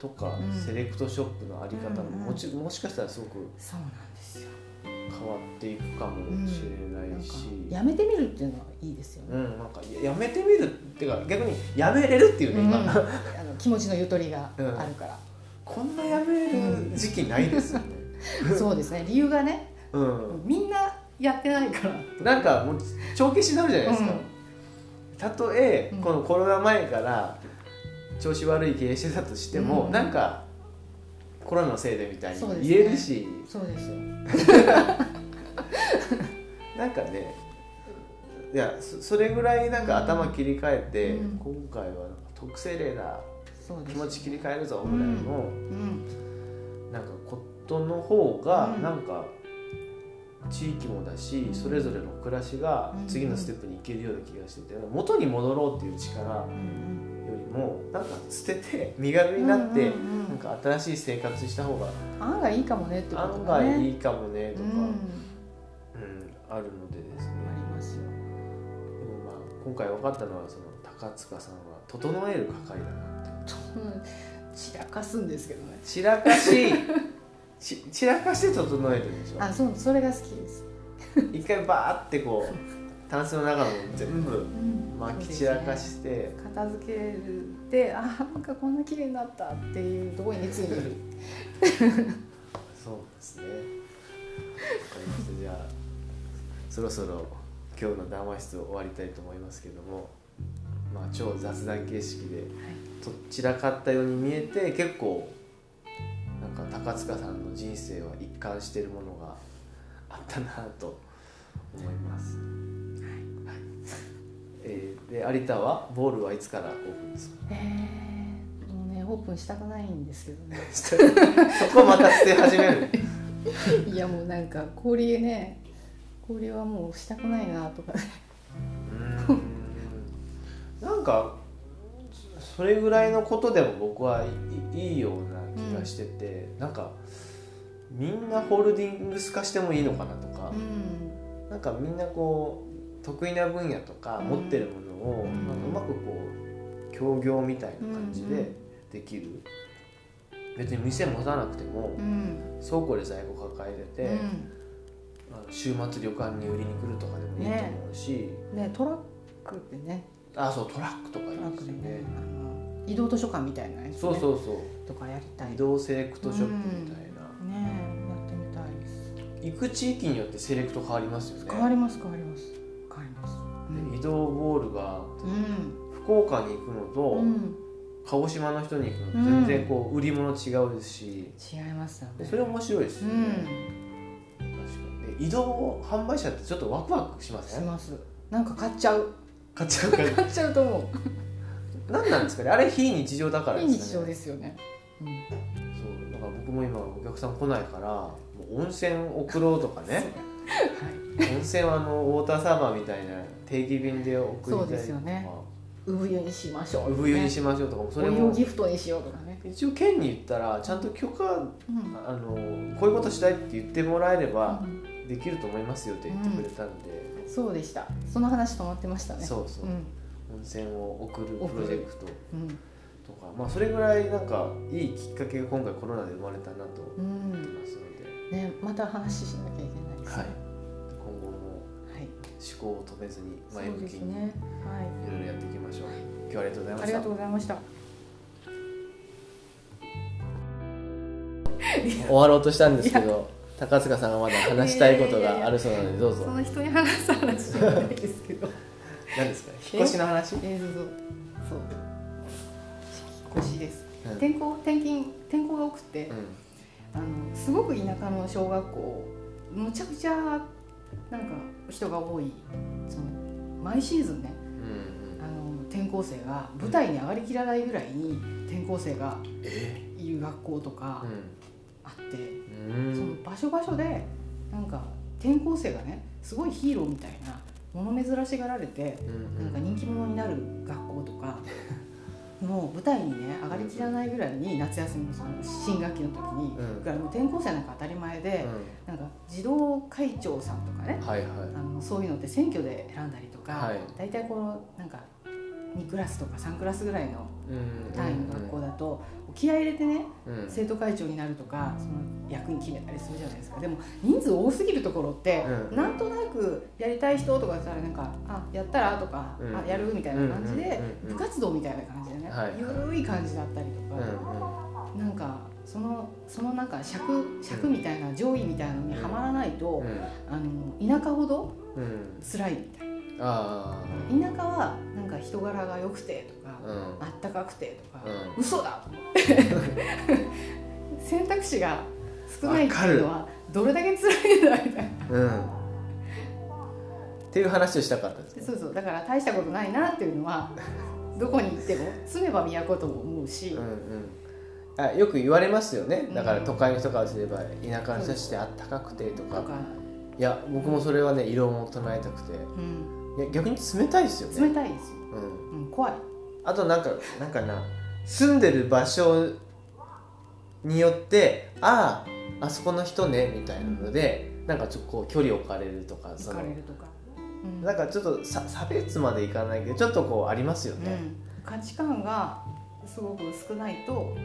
とかセレクトショップのあり方も も, ちもしかしたらすごくそうなんですよ、変わっていくかもしれないし、うん、やめてみるっていうのはいいですよね、うん、なんか や, やめてみるっていうか逆にやめれるっていうね、うん、今あの気持ちのゆとりがあるから、うん、こんなやめる時期ないですよね、うん、そうですね、理由がね、うん、みんなやってないから、なんかもう帳消しになるじゃないですか、うん、たとえこのコロナ前から調子悪い経営してたとしても、うん、なんかコロナのせいでみたいに言えるし、そうですね、そうですよなんかね、いや そ, それぐらいなんか頭切り替えて、うん、今回は特性例だ、そうです、気持ち切り替えるぞぐらいの、うんうん、なんかことの方がなんか地域もだし、うん、それぞれの暮らしが次のステップに行けるような気がしてて、元に戻ろうっていう力、うんよりもなんか捨てて身軽になって、うんうんうん、なんか新しい生活した方が案外いいかもねってことがね、案外いいかもねとか、うんうん、あるのでですね、ありますよ。でもまあ今回分かったのはその高塚さんは整える係だなって散らかすんですけどね、散らかし散らかして整えてるんでしょ。あ、そう、それが好きです一回バーってこうタンスの中の全部巻き散らかして、うんうん、ね、片付けて、あ、なんかこんな綺麗になったっていうところについてるそうですね、じゃあそろそろ今日の談話室を終わりたいと思いますけども、まあ、超雑談形式でとっちらかったように見えて、結構なんか高塚さんの人生は一貫しているものがあったなと思います。えー、で有田はボールはいつからオープンですか。えー、もうねオープンしたくないんですけどねそこまた捨て始めるいやもうなんか氷ね、氷はもうしたくないなとかうーんなんかそれぐらいのことでも僕はい、いいような気がしてて、うん、なんかみんなホールディングス化してもいいのかなとか、うん、なんかみんなこう得意な分野とか持ってるものを、うん、うまくこう協業みたいな感じでできる、うん、別に店持たなくても、うん、倉庫で在庫抱えてて、うん、あの週末旅館に売りに来るとかでもいいと思うし、ねね、トラックってね、あ、そうトラックとかいいですよね、あの移動図書館みたいなやつ、ね、そうそうそうとかやりたい、移動セレクトショップみたいな、うん、ね、やってみたいです。行く地域によってセレクト変わりますよね。変わります変わります、うん、移動ボールが、うん、福岡に行くのと、うん、鹿児島の人に行くのと全然こう、うん、売り物違うですし、違いますよね。それ面白いですよね、うん、確かに。移動販売車ってちょっとワクワクしません？します。なんか買っちゃう買っちゃう買っちゃうと思う何なんですかね、あれ非日常だからですね。非日常ですよね、うん、そうだから僕僕も今お客さん来ないからもう温泉送ろうとかね、はい、温泉はあのウォーターサーバーみたいな定期便で送りたいとか、そうですよね、産湯にしましょう、産湯にしましょうとかもそれもお湯ギフトにしようとかね、一応県に言ったらちゃんと許可、うん、あのこういうことしたいって言ってもらえればできると思いますよって言ってくれたんで、うん、そうでした、その話止まってましたね、そうそう、うん、温泉を送るプロジェクトとか、うん、まあ、それぐらいなんかいいきっかけが今回コロナで生まれたなと思ってますので、うん、ね、また話しなきゃいけないですね、はい、今後も思考を止めずに前向きに、ね、はい、いろいろやっていきましょう。今日はありがとうございました。ありがとうございました。終わろうとしたんですけど、高塚さんはまだ話したいことがあるそうなのでどうぞ。その人に話す話じゃないですけど。何ですか？引っ越しの話？えー、そうそう、引っ越しです。うん、転校転勤転校が多くて、うん、あのすごく田舎の小学校、むちゃくちゃなんか人が多い、その毎シーズンね、うん、あの転校生が舞台に上がりきらないぐらいに転校生がいる学校とかあって、うん、その場所場所でなんか転校生がねすごいヒーローみたいな物珍しがられて、うん、なんか人気者になる学校とかもう舞台にね上がりきらないぐらいに夏休み の, その新学期の時に、うん、からもう転校生なんか当たり前で、うん、なんか児童会長さんとかね、はいはい、あのそういうのって選挙で選んだりとか、大体、はい、このなんかにクラスとかさんクラスぐらいの単位の学校だと、うん、気合い入れてね、うん、生徒会長になるとかその役に決めたりするじゃないですか。でも人数多すぎるところって、うん、なんとなくやりたい人とかだったらなんかあやったらとか、うん、あやるみたいな感じで、うん、部活動みたいな感じでね、はい、緩い感じだったりとか、うん、なんかそのそのなんか尺尺みたいな上位みたいなのにはまらないと、うん、あの田舎ほど辛いみたいな。あ田舎はなんか人柄が良くてとか、うん、あったかくてとか、うん、嘘だと思って選択肢が少ないっていうのはどれだけ辛いんだみたいな、うん、っていう話をしたかったですね。そうそう、だから大したことないなっていうのはどこに行っても住めば都とも思うし、うん、うん、あよく言われますよね。だから都会の人からすれば田舎の人としてあったかくてとか、いや僕もそれはね異論を唱えたくて、うん、逆に冷たいですよね。冷たいですよ、うんうん、怖い。あとなんかなんかな住んでる場所によってあああそこの人ねみたいなので、うん、なんかちょっとこう距離置かれるとか置かれるとか、うん、なんかちょっと差別までいかないけどちょっとこうありますよね、うん、価値観がすごく少ないと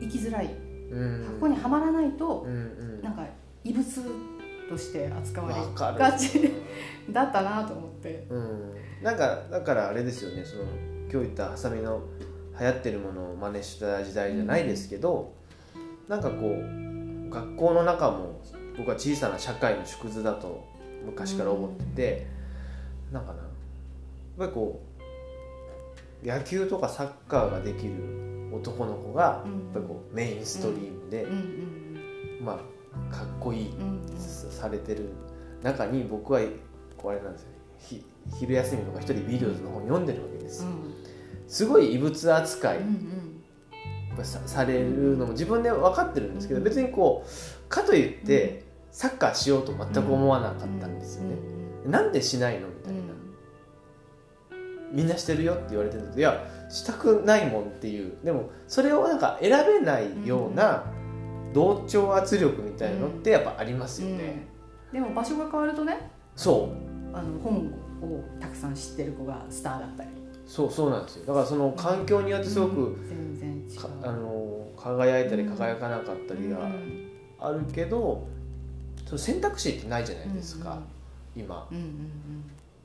生きづらい、うん、ここにはまらないと、うんうん、なんか異物として扱われがちだったなと思って、うん、なんかだからあれですよね、その今日言ったハサミの流行ってるものを真似した時代じゃないですけど、うん、なんかこう学校の中も僕は小さな社会の縮図だと昔から思ってて、うん、なんかなやっぱりこう野球とかサッカーができる男の子が、うん、やっぱりこうメインストリームで、うんうん、まあかっこいい、うん、されてる中に僕はこうあれなんですよ、ね、昼休みとか一人ビデオズの本読んでるわけです、うん、すごい異物扱い、うんうん、さ, されるのも自分で分かってるんですけど、別にこうかといってサッカーしようと全く思わなかったんですよね、うん、なんでしないのみたいな、うん、みんなしてるよって言われてるんですけど、いやしたくないもんっていう、でもそれをなんか選べないような、うん、同調圧力みたいなのってやっぱありますよね、うんうん、でも場所が変わるとね、そうあの本をたくさん知ってる子がスターだったり、そうそうなんですよ。だからその環境によってすごく、うん、全然違う、あの輝いたり輝かなかったりがあるけど、うん、その選択肢ってないじゃないですか、うん、今、うんうんうん、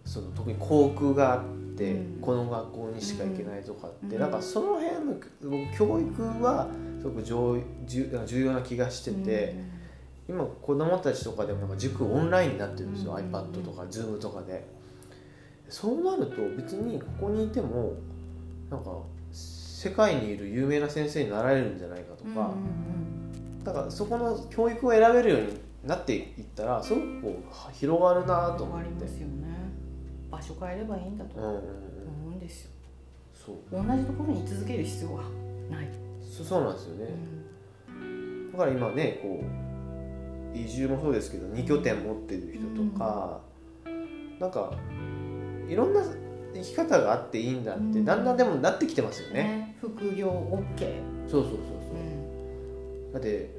その特に校区があって、うん、この学校にしか行けないとかって、うん、なんかその辺の教育はすごく重要な気がしてて、うん、今子どもたちとかでもなんか塾オンラインになってるんですよ、うん、iPad とか Zoom とかで。そうなると別にここにいてもなんか世界にいる有名な先生になられるんじゃないかとか、うん、だからそこの教育を選べるようになっていったらすごくこう広がるなと思って。広がりますよね。場所変えればいいんだと思うんですよ、うん、そう同じところに居続ける必要はない。そうなんですよね、うん、だから今ねこう移住もそうですけどに拠点持ってる人とか、うん、なんかいろんな生き方があっていいんだって、うん、だんだんでもなってきてますよね。うん、副業 OK。そうそうそうそう。うん、だって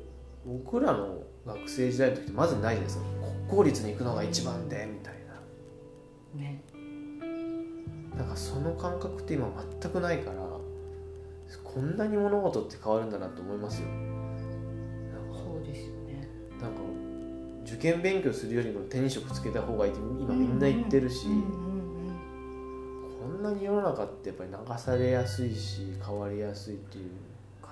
僕らの学生時代の時ってまずないじゃないですか。国公立に行くのが一番でみたいな。ね。なんかその感覚って今全くないから、こんなに物事って変わるんだなと思いますよ。そうですよね。なんか受験勉強するよりも手に職つけた方がいいって今みんな言ってるし、うんうんうんうん、こんなに世の中ってやっぱり流されやすいし変わりやすいっていう。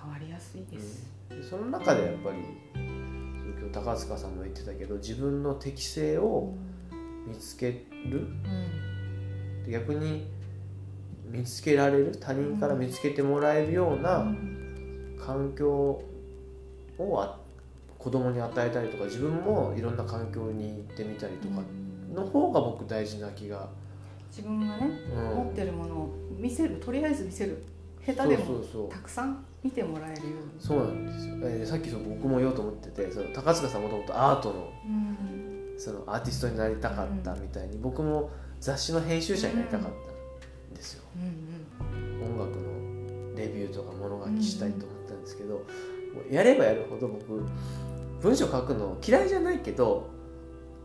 変わりやすいです。うん、その中でやっぱり今日高塚さんも言ってたけど自分の適性を見つける。うんうん、逆に見つけられる他人から見つけてもらえるような環境をあ子供に与えたりとか自分もいろんな環境に行ってみたりとかの方が僕大事な気が自分がね、うん、持ってるものを見せるとりあえず見せる下手でもそうそうそうたくさん見てもらえるようにそうなんですよ、えー、さっきそう僕も言おうと思っててその高塚さんもともとアート の,、うん、そのアーティストになりたかったみたいに、うん、僕も雑誌の編集者になりたかった、うんですようんうん、音楽のレビューとか物書きしたいと思ったんですけど、うん、やればやるほど僕文章書くの嫌いじゃないけど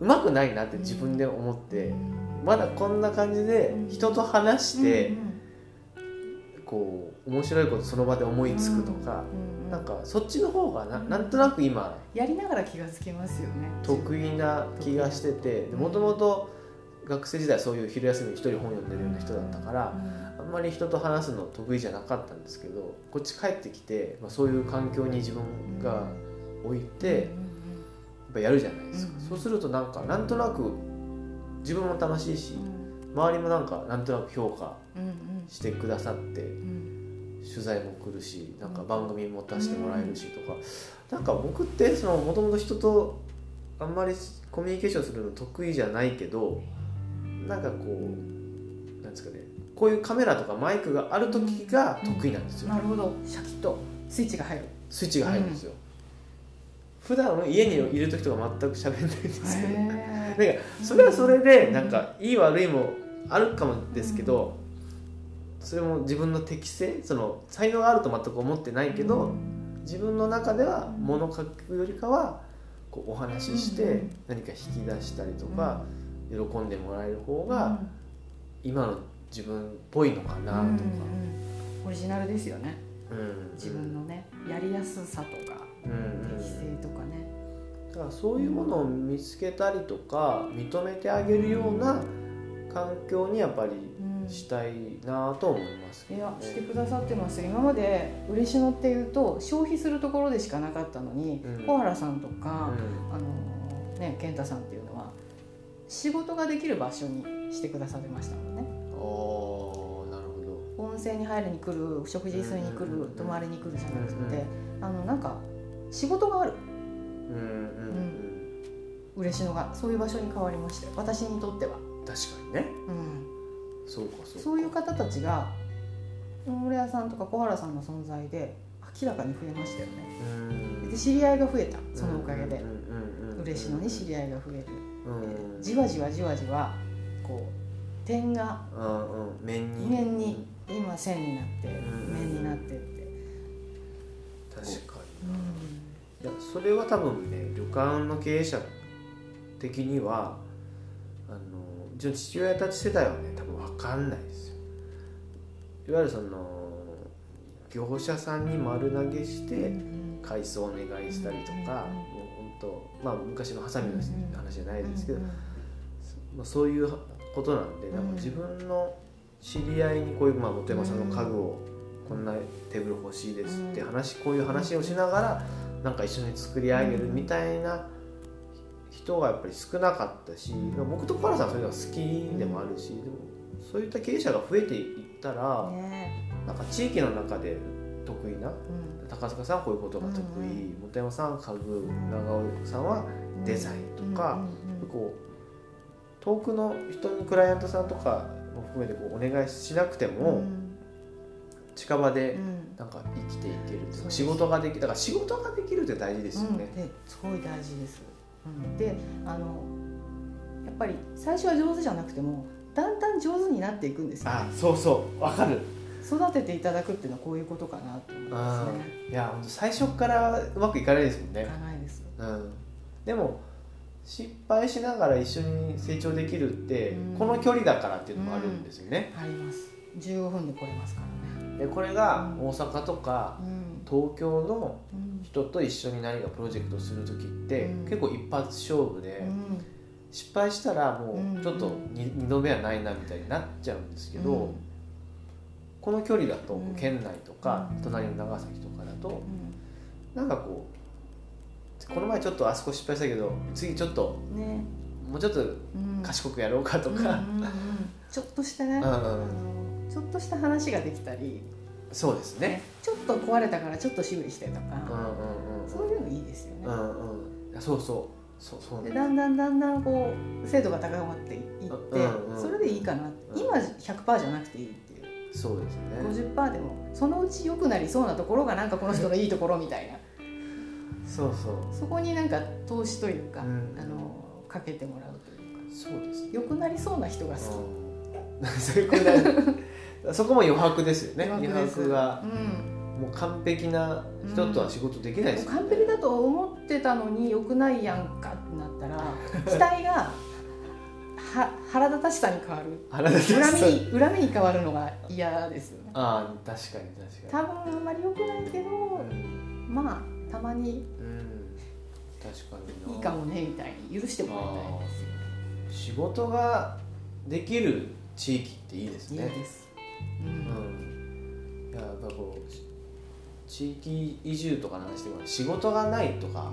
うまくないなって自分で思って、うん、まだこんな感じで人と話して、うん、こう面白いことその場で思いつくとか、うん、なんかそっちの方が な, なんとなく今やりながら気がつきますよね得意な気がしててもともと学生時代そういう昼休み一人本読んでるような人だったからあんまり人と話すの得意じゃなかったんですけどこっち帰ってきて、まあ、そういう環境に自分が置いてやっぱやるじゃないですかそうするとなんかなんとなく自分も楽しいし周りもなんかなんとなく評価してくださって取材も来るしなんか番組も出してもらえるしとかなんか僕ってそのもともと人とあんまりコミュニケーションするの得意じゃないけどなんかこうなんですかねこういうカメラとかマイクがある時が得意なんですよ、うん、なるほどシャキッとスイッチが入るスイッチが入るんですよ、うん、普段の家にいる時とか全く喋んないんですけど、なんかそれはそれでなんかいい悪いもあるかもですけど、うん、それも自分の適性その才能があると全く思ってないけど、うん、自分の中では物書くよりかはこうお話しして何か引き出したりとか、うんうん喜んでもらえる方が今の自分っぽいのかなとか、うんうん、オリジナルですよね、うん、自分のねやりやすさとか、うん、適性とかねだからそういうものを見つけたりとか認めてあげるような環境にやっぱりしたいなと思いますけど、ねうん、いやしてくださってます今まで嬉野っていうと消費するところでしかなかったのに、うん、小原さんとか、うんあのね、健太さんっていうのは仕事ができる場所にしてくださってましたもんね。おー、なるほど。温泉に入りに来る、食事するに来る、泊まりに来るじゃなくて、あのなんか仕事がある。うんうんうん。嬉野がそういう場所に変わりまして、私にとっては。確かにね。うん。そうかそうか。そういう方たちが森谷さんとか小原さんの存在で明らかに増えましたよね。うん。で知り合いが増えたそのおかげで、嬉野に知り合いが増える。うん、じわじわじわじわこう点が、うんうん、面に面に今線になって、うん、面になってって確かに、うん、いやそれは多分ね旅館の経営者的にはあのうちの父親たち世代はね多分分かんないですよいわゆるその業者さんに丸投げして改装お願いしたりとか、うんうんとまあ、昔のハサミの話じゃないですけど、うんうんまあ、そういうことなんでなんか自分の知り合いにこういう、まあ、本山さんの家具をこんなテーブル欲しいですって話こういう話をしながらなんか一緒に作り上げるみたいな人がやっぱり少なかったし僕と小原さんはそういうのが好きでもあるしでもそういった経営者が増えていったらなんか地域の中で得意な高塚さんはこういうことが得意、うんうん、本山さんは家具、長尾さんはデザインとか、うんうん、こう遠くの人にクライアントさんとかも含めてこうお願いしなくても、うん、近場でなんか生きていける、うん、仕事ができだから仕事ができるって大事ですよね、うん、ですごい大事です、うん、であのやっぱり最初は上手じゃなくてもだんだん上手になっていくんですよ、ね、あそうそうわかる。育てていただくっていうのはこういうことかなと思いますね。いや本当最初からうまくいかないですもんね。いかないです、うん、でも失敗しながら一緒に成長できるって、うん、この距離だからっていうのもあるんですよね、うんうん、あります。じゅうごふんで来れますからね。でこれが大阪とか、うん、東京の人と一緒に何かプロジェクトする時って、うん、結構一発勝負で、うん、失敗したらもうちょっと に、うん、にどめはないなみたいになっちゃうんですけど、うん、この距離だと県内とか、うん、隣の長崎とかだと、うん、なんかこうこの前ちょっとあそこ失敗したけど次ちょっと、ね、もうちょっと賢くやろうかとか、うんうんうんうん、ちょっとしたね、うんうん、あのちょっとした話ができたり。そうですね、ちょっと壊れたからちょっと修理してとか、うんうんうん、そういうのいいですよね、うんうん、そうそう、そうそうね、でだんだんだんだんこう精度が高まっていって、うんうん、それでいいかなって今 ひゃくパーセント じゃなくていいっていう。そうですね ごじゅっパーセント でもそのうち良くなりそうなところがなんかこの人のいいところみたいなそうそうそこになんか投資というか、うん、あのかけてもらうというか。そうです、ね、良くなりそうな人が好きそこも余白ですよね。余白, 余白が、うん、もう完璧な人とは仕事できないですよね、うん、完璧だと思ってたのに良くないやんかってなったら期待がは腹立たしさに変わる腹立たしさ恨み、恨みに変わるのが嫌ですよね。ああ確かに確かに多分あんまり良くないけど、うん、まあたまに、うん、確かにいいかもねみたいに許してもらいたいですよね。仕事ができる地域っていいですね。いいです、うんうん、やっぱこう地域移住とかの話でも仕事がないとか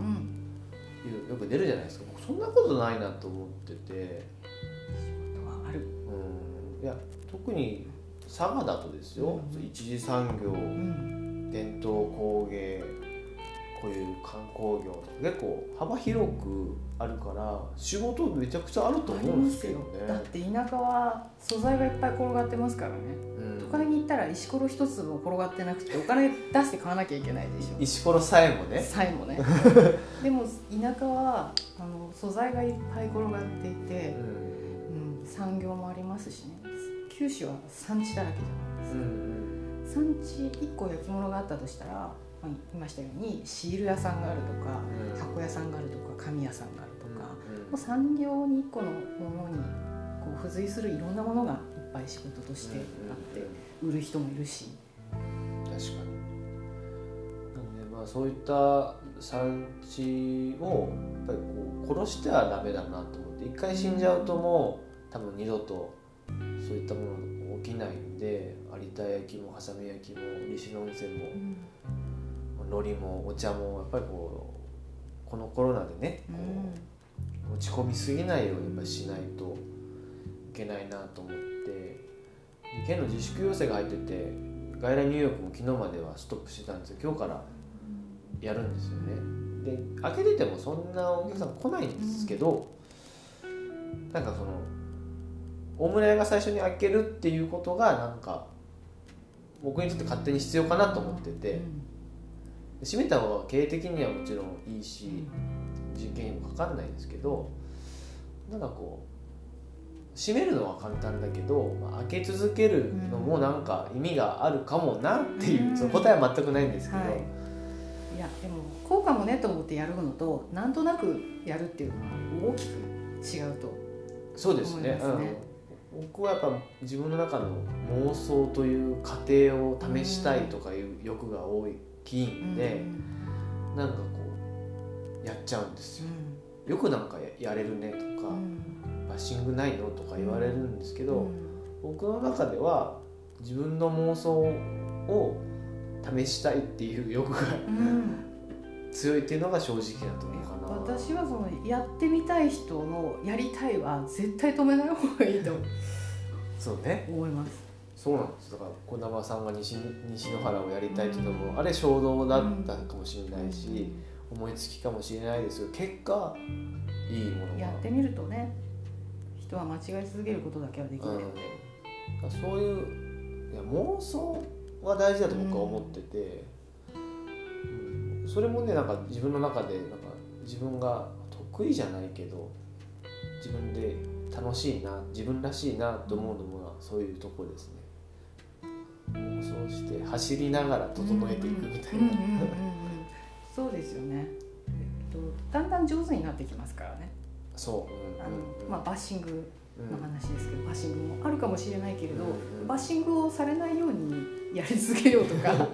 いう、うん、よく出るじゃないですか。そんなことないなと思ってて。仕事はある、うん、いや特に佐賀だとですよ、うん、一次産業、うん、伝統工芸こういう観光業とか結構幅広くあるから仕事めちゃくちゃあると思うんですけどね。だって田舎は素材がいっぱい転がってますからね、うん、都会に行ったら石ころ一つも転がってなくてお金出して買わなきゃいけないでしょ石ころさえもねさえもねでも田舎はあの素材がいっぱい転がっていて、うんうん、産業もありますしね。九州は産地だらけじゃないですか、うん、産地いっこ焼き物があったとしたらいましたようにシール屋さんがあるとか、うん、箱屋さんがあるとか紙屋さんがあるとか、うんうん、もう産業にいっこのものにこう付随するいろんなものがいっぱい仕事としてあって、うんうん、売る人もいるし。確かになんで、まあ、そういった産地をやっぱりこう殺してはダメだなと思って一回死んじゃうともう多分二度とそういったものが起きないんで有田焼も波佐見焼も西の温泉も、うん海苔もお茶もやっぱりこうこのコロナでね、うん、落ち込みすぎないようにやっぱりしないといけないなと思って。県の自粛要請が入ってて外来入浴も昨日まではストップしてたんですよ。今日からやるんですよね。で開けててもそんなお客さん来ないんですけど、うん、なんかその大村屋が最初に開けるっていうことがなんか僕にとって勝手に必要かなと思ってて、うんうん閉めた方が経営的にはもちろんいいし人件費もかかんないんですけどなんかこう閉めるのは簡単だけど、まあ、開け続けるのもなんか意味があるかもなっていう、うん、その答えは全くないんですけど、うんはい、いやでも効果もねと思ってやるのとなんとなくやるっていうのは大きく違うと思いますね。そうですね、うん、僕はやっぱ自分の中の妄想という過程を試したいとかいう欲が多いキーンで、うん、なんかこうやっちゃうんですよ、うん、よくなんか や, やれるねとか、うん、バッシングないのとか言われるんですけど、うん、僕の中では自分の妄想を試したいっていう欲が、うん、強いっていうのが正直なところかな。私はそのやってみたい人のやりたいは絶対止めない方がいいとそうね思います。そうなんです。だから小玉さんが 西, 西の原をやりたいっていうのもあれ衝動だったかもしれないし思いつきかもしれないですけど結果いいものがやってみるとね人は間違い続けることだけはできないので、うん、そういういや妄想は大事だと僕は思ってて、うんうん、それもねなんか自分の中でなんか自分が得意じゃないけど自分で楽しいな自分らしいなと思うのもそういうとこですね。そうして走りながら整えていくみたいな。そうですよね、えっと、だんだん上手になってきますからね。そう、あの、まあ、バッシングの話ですけど、うん、バッシングもあるかもしれないけれど、うんうん、バッシングをされないようにやり続けようとか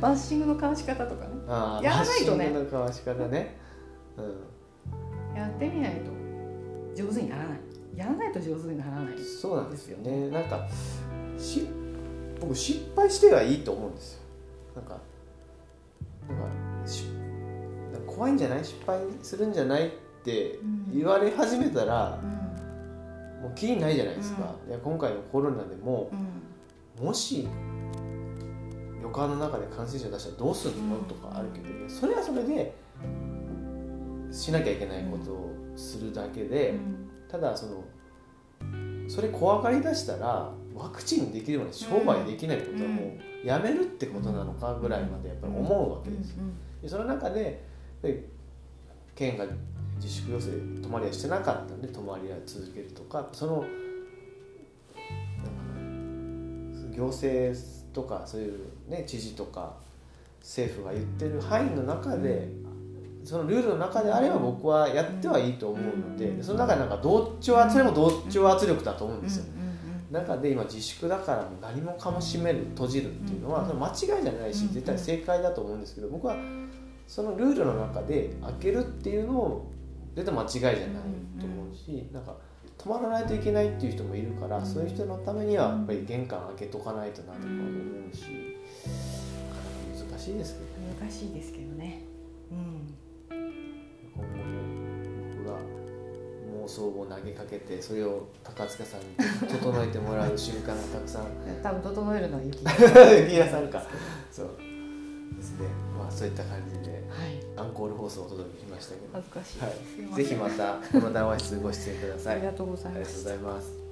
バッシングのかわし方とかね、あやらないとね、バッシングのかわし方ね、うん、やってみないと上手にならない、やらないと上手にならない。そうなんですよね。なんかし僕失敗してはいいと思うんですよ。なんかなんかなんか怖いんじゃない、失敗するんじゃないって言われ始めたら、うん、もうキリないじゃないですか、うん、いや今回のコロナでも、うん、もし旅館の中で感染者出したらどうするのとかあるけど、うん、それはそれでしなきゃいけないことをするだけで、うん、ただそのそれ怖がりだしたらワクチンできるような商売できないことはもうやめるってことなのかぐらいまでやっぱり思うわけですよ。でその中で県が自粛要請泊まりはしてなかったんで泊まりは続けるとか、その行政とかそういうね知事とか政府が言ってる範囲の中でそのルールの中であれば僕はやってはいいと思うので、その中でなんか同調圧力も同調圧力だと思うんですよ。中で今自粛だから何もかも閉める閉じるっていうのは間違いじゃないし絶対正解だと思うんですけど、僕はそのルールの中で開けるっていうのを絶対間違いじゃないと思うし、なんか止まらないといけないっていう人もいるから、そういう人のためにはやっぱり玄関開けとかないとなとか思うし、なかなか難しいですけどね。難しいですけどね、うん、今後の僕が妄想を投げかけてそれを高塚さんに整えてもらう習慣がたくさん多分整えるのは雪屋さんかそうですね、まあ、そういった感じで、はい、アンコール放送をお届けしましたけど、恥ずかしい、はい、ぜひまたこの談話室ご出演くださいありがとうございます。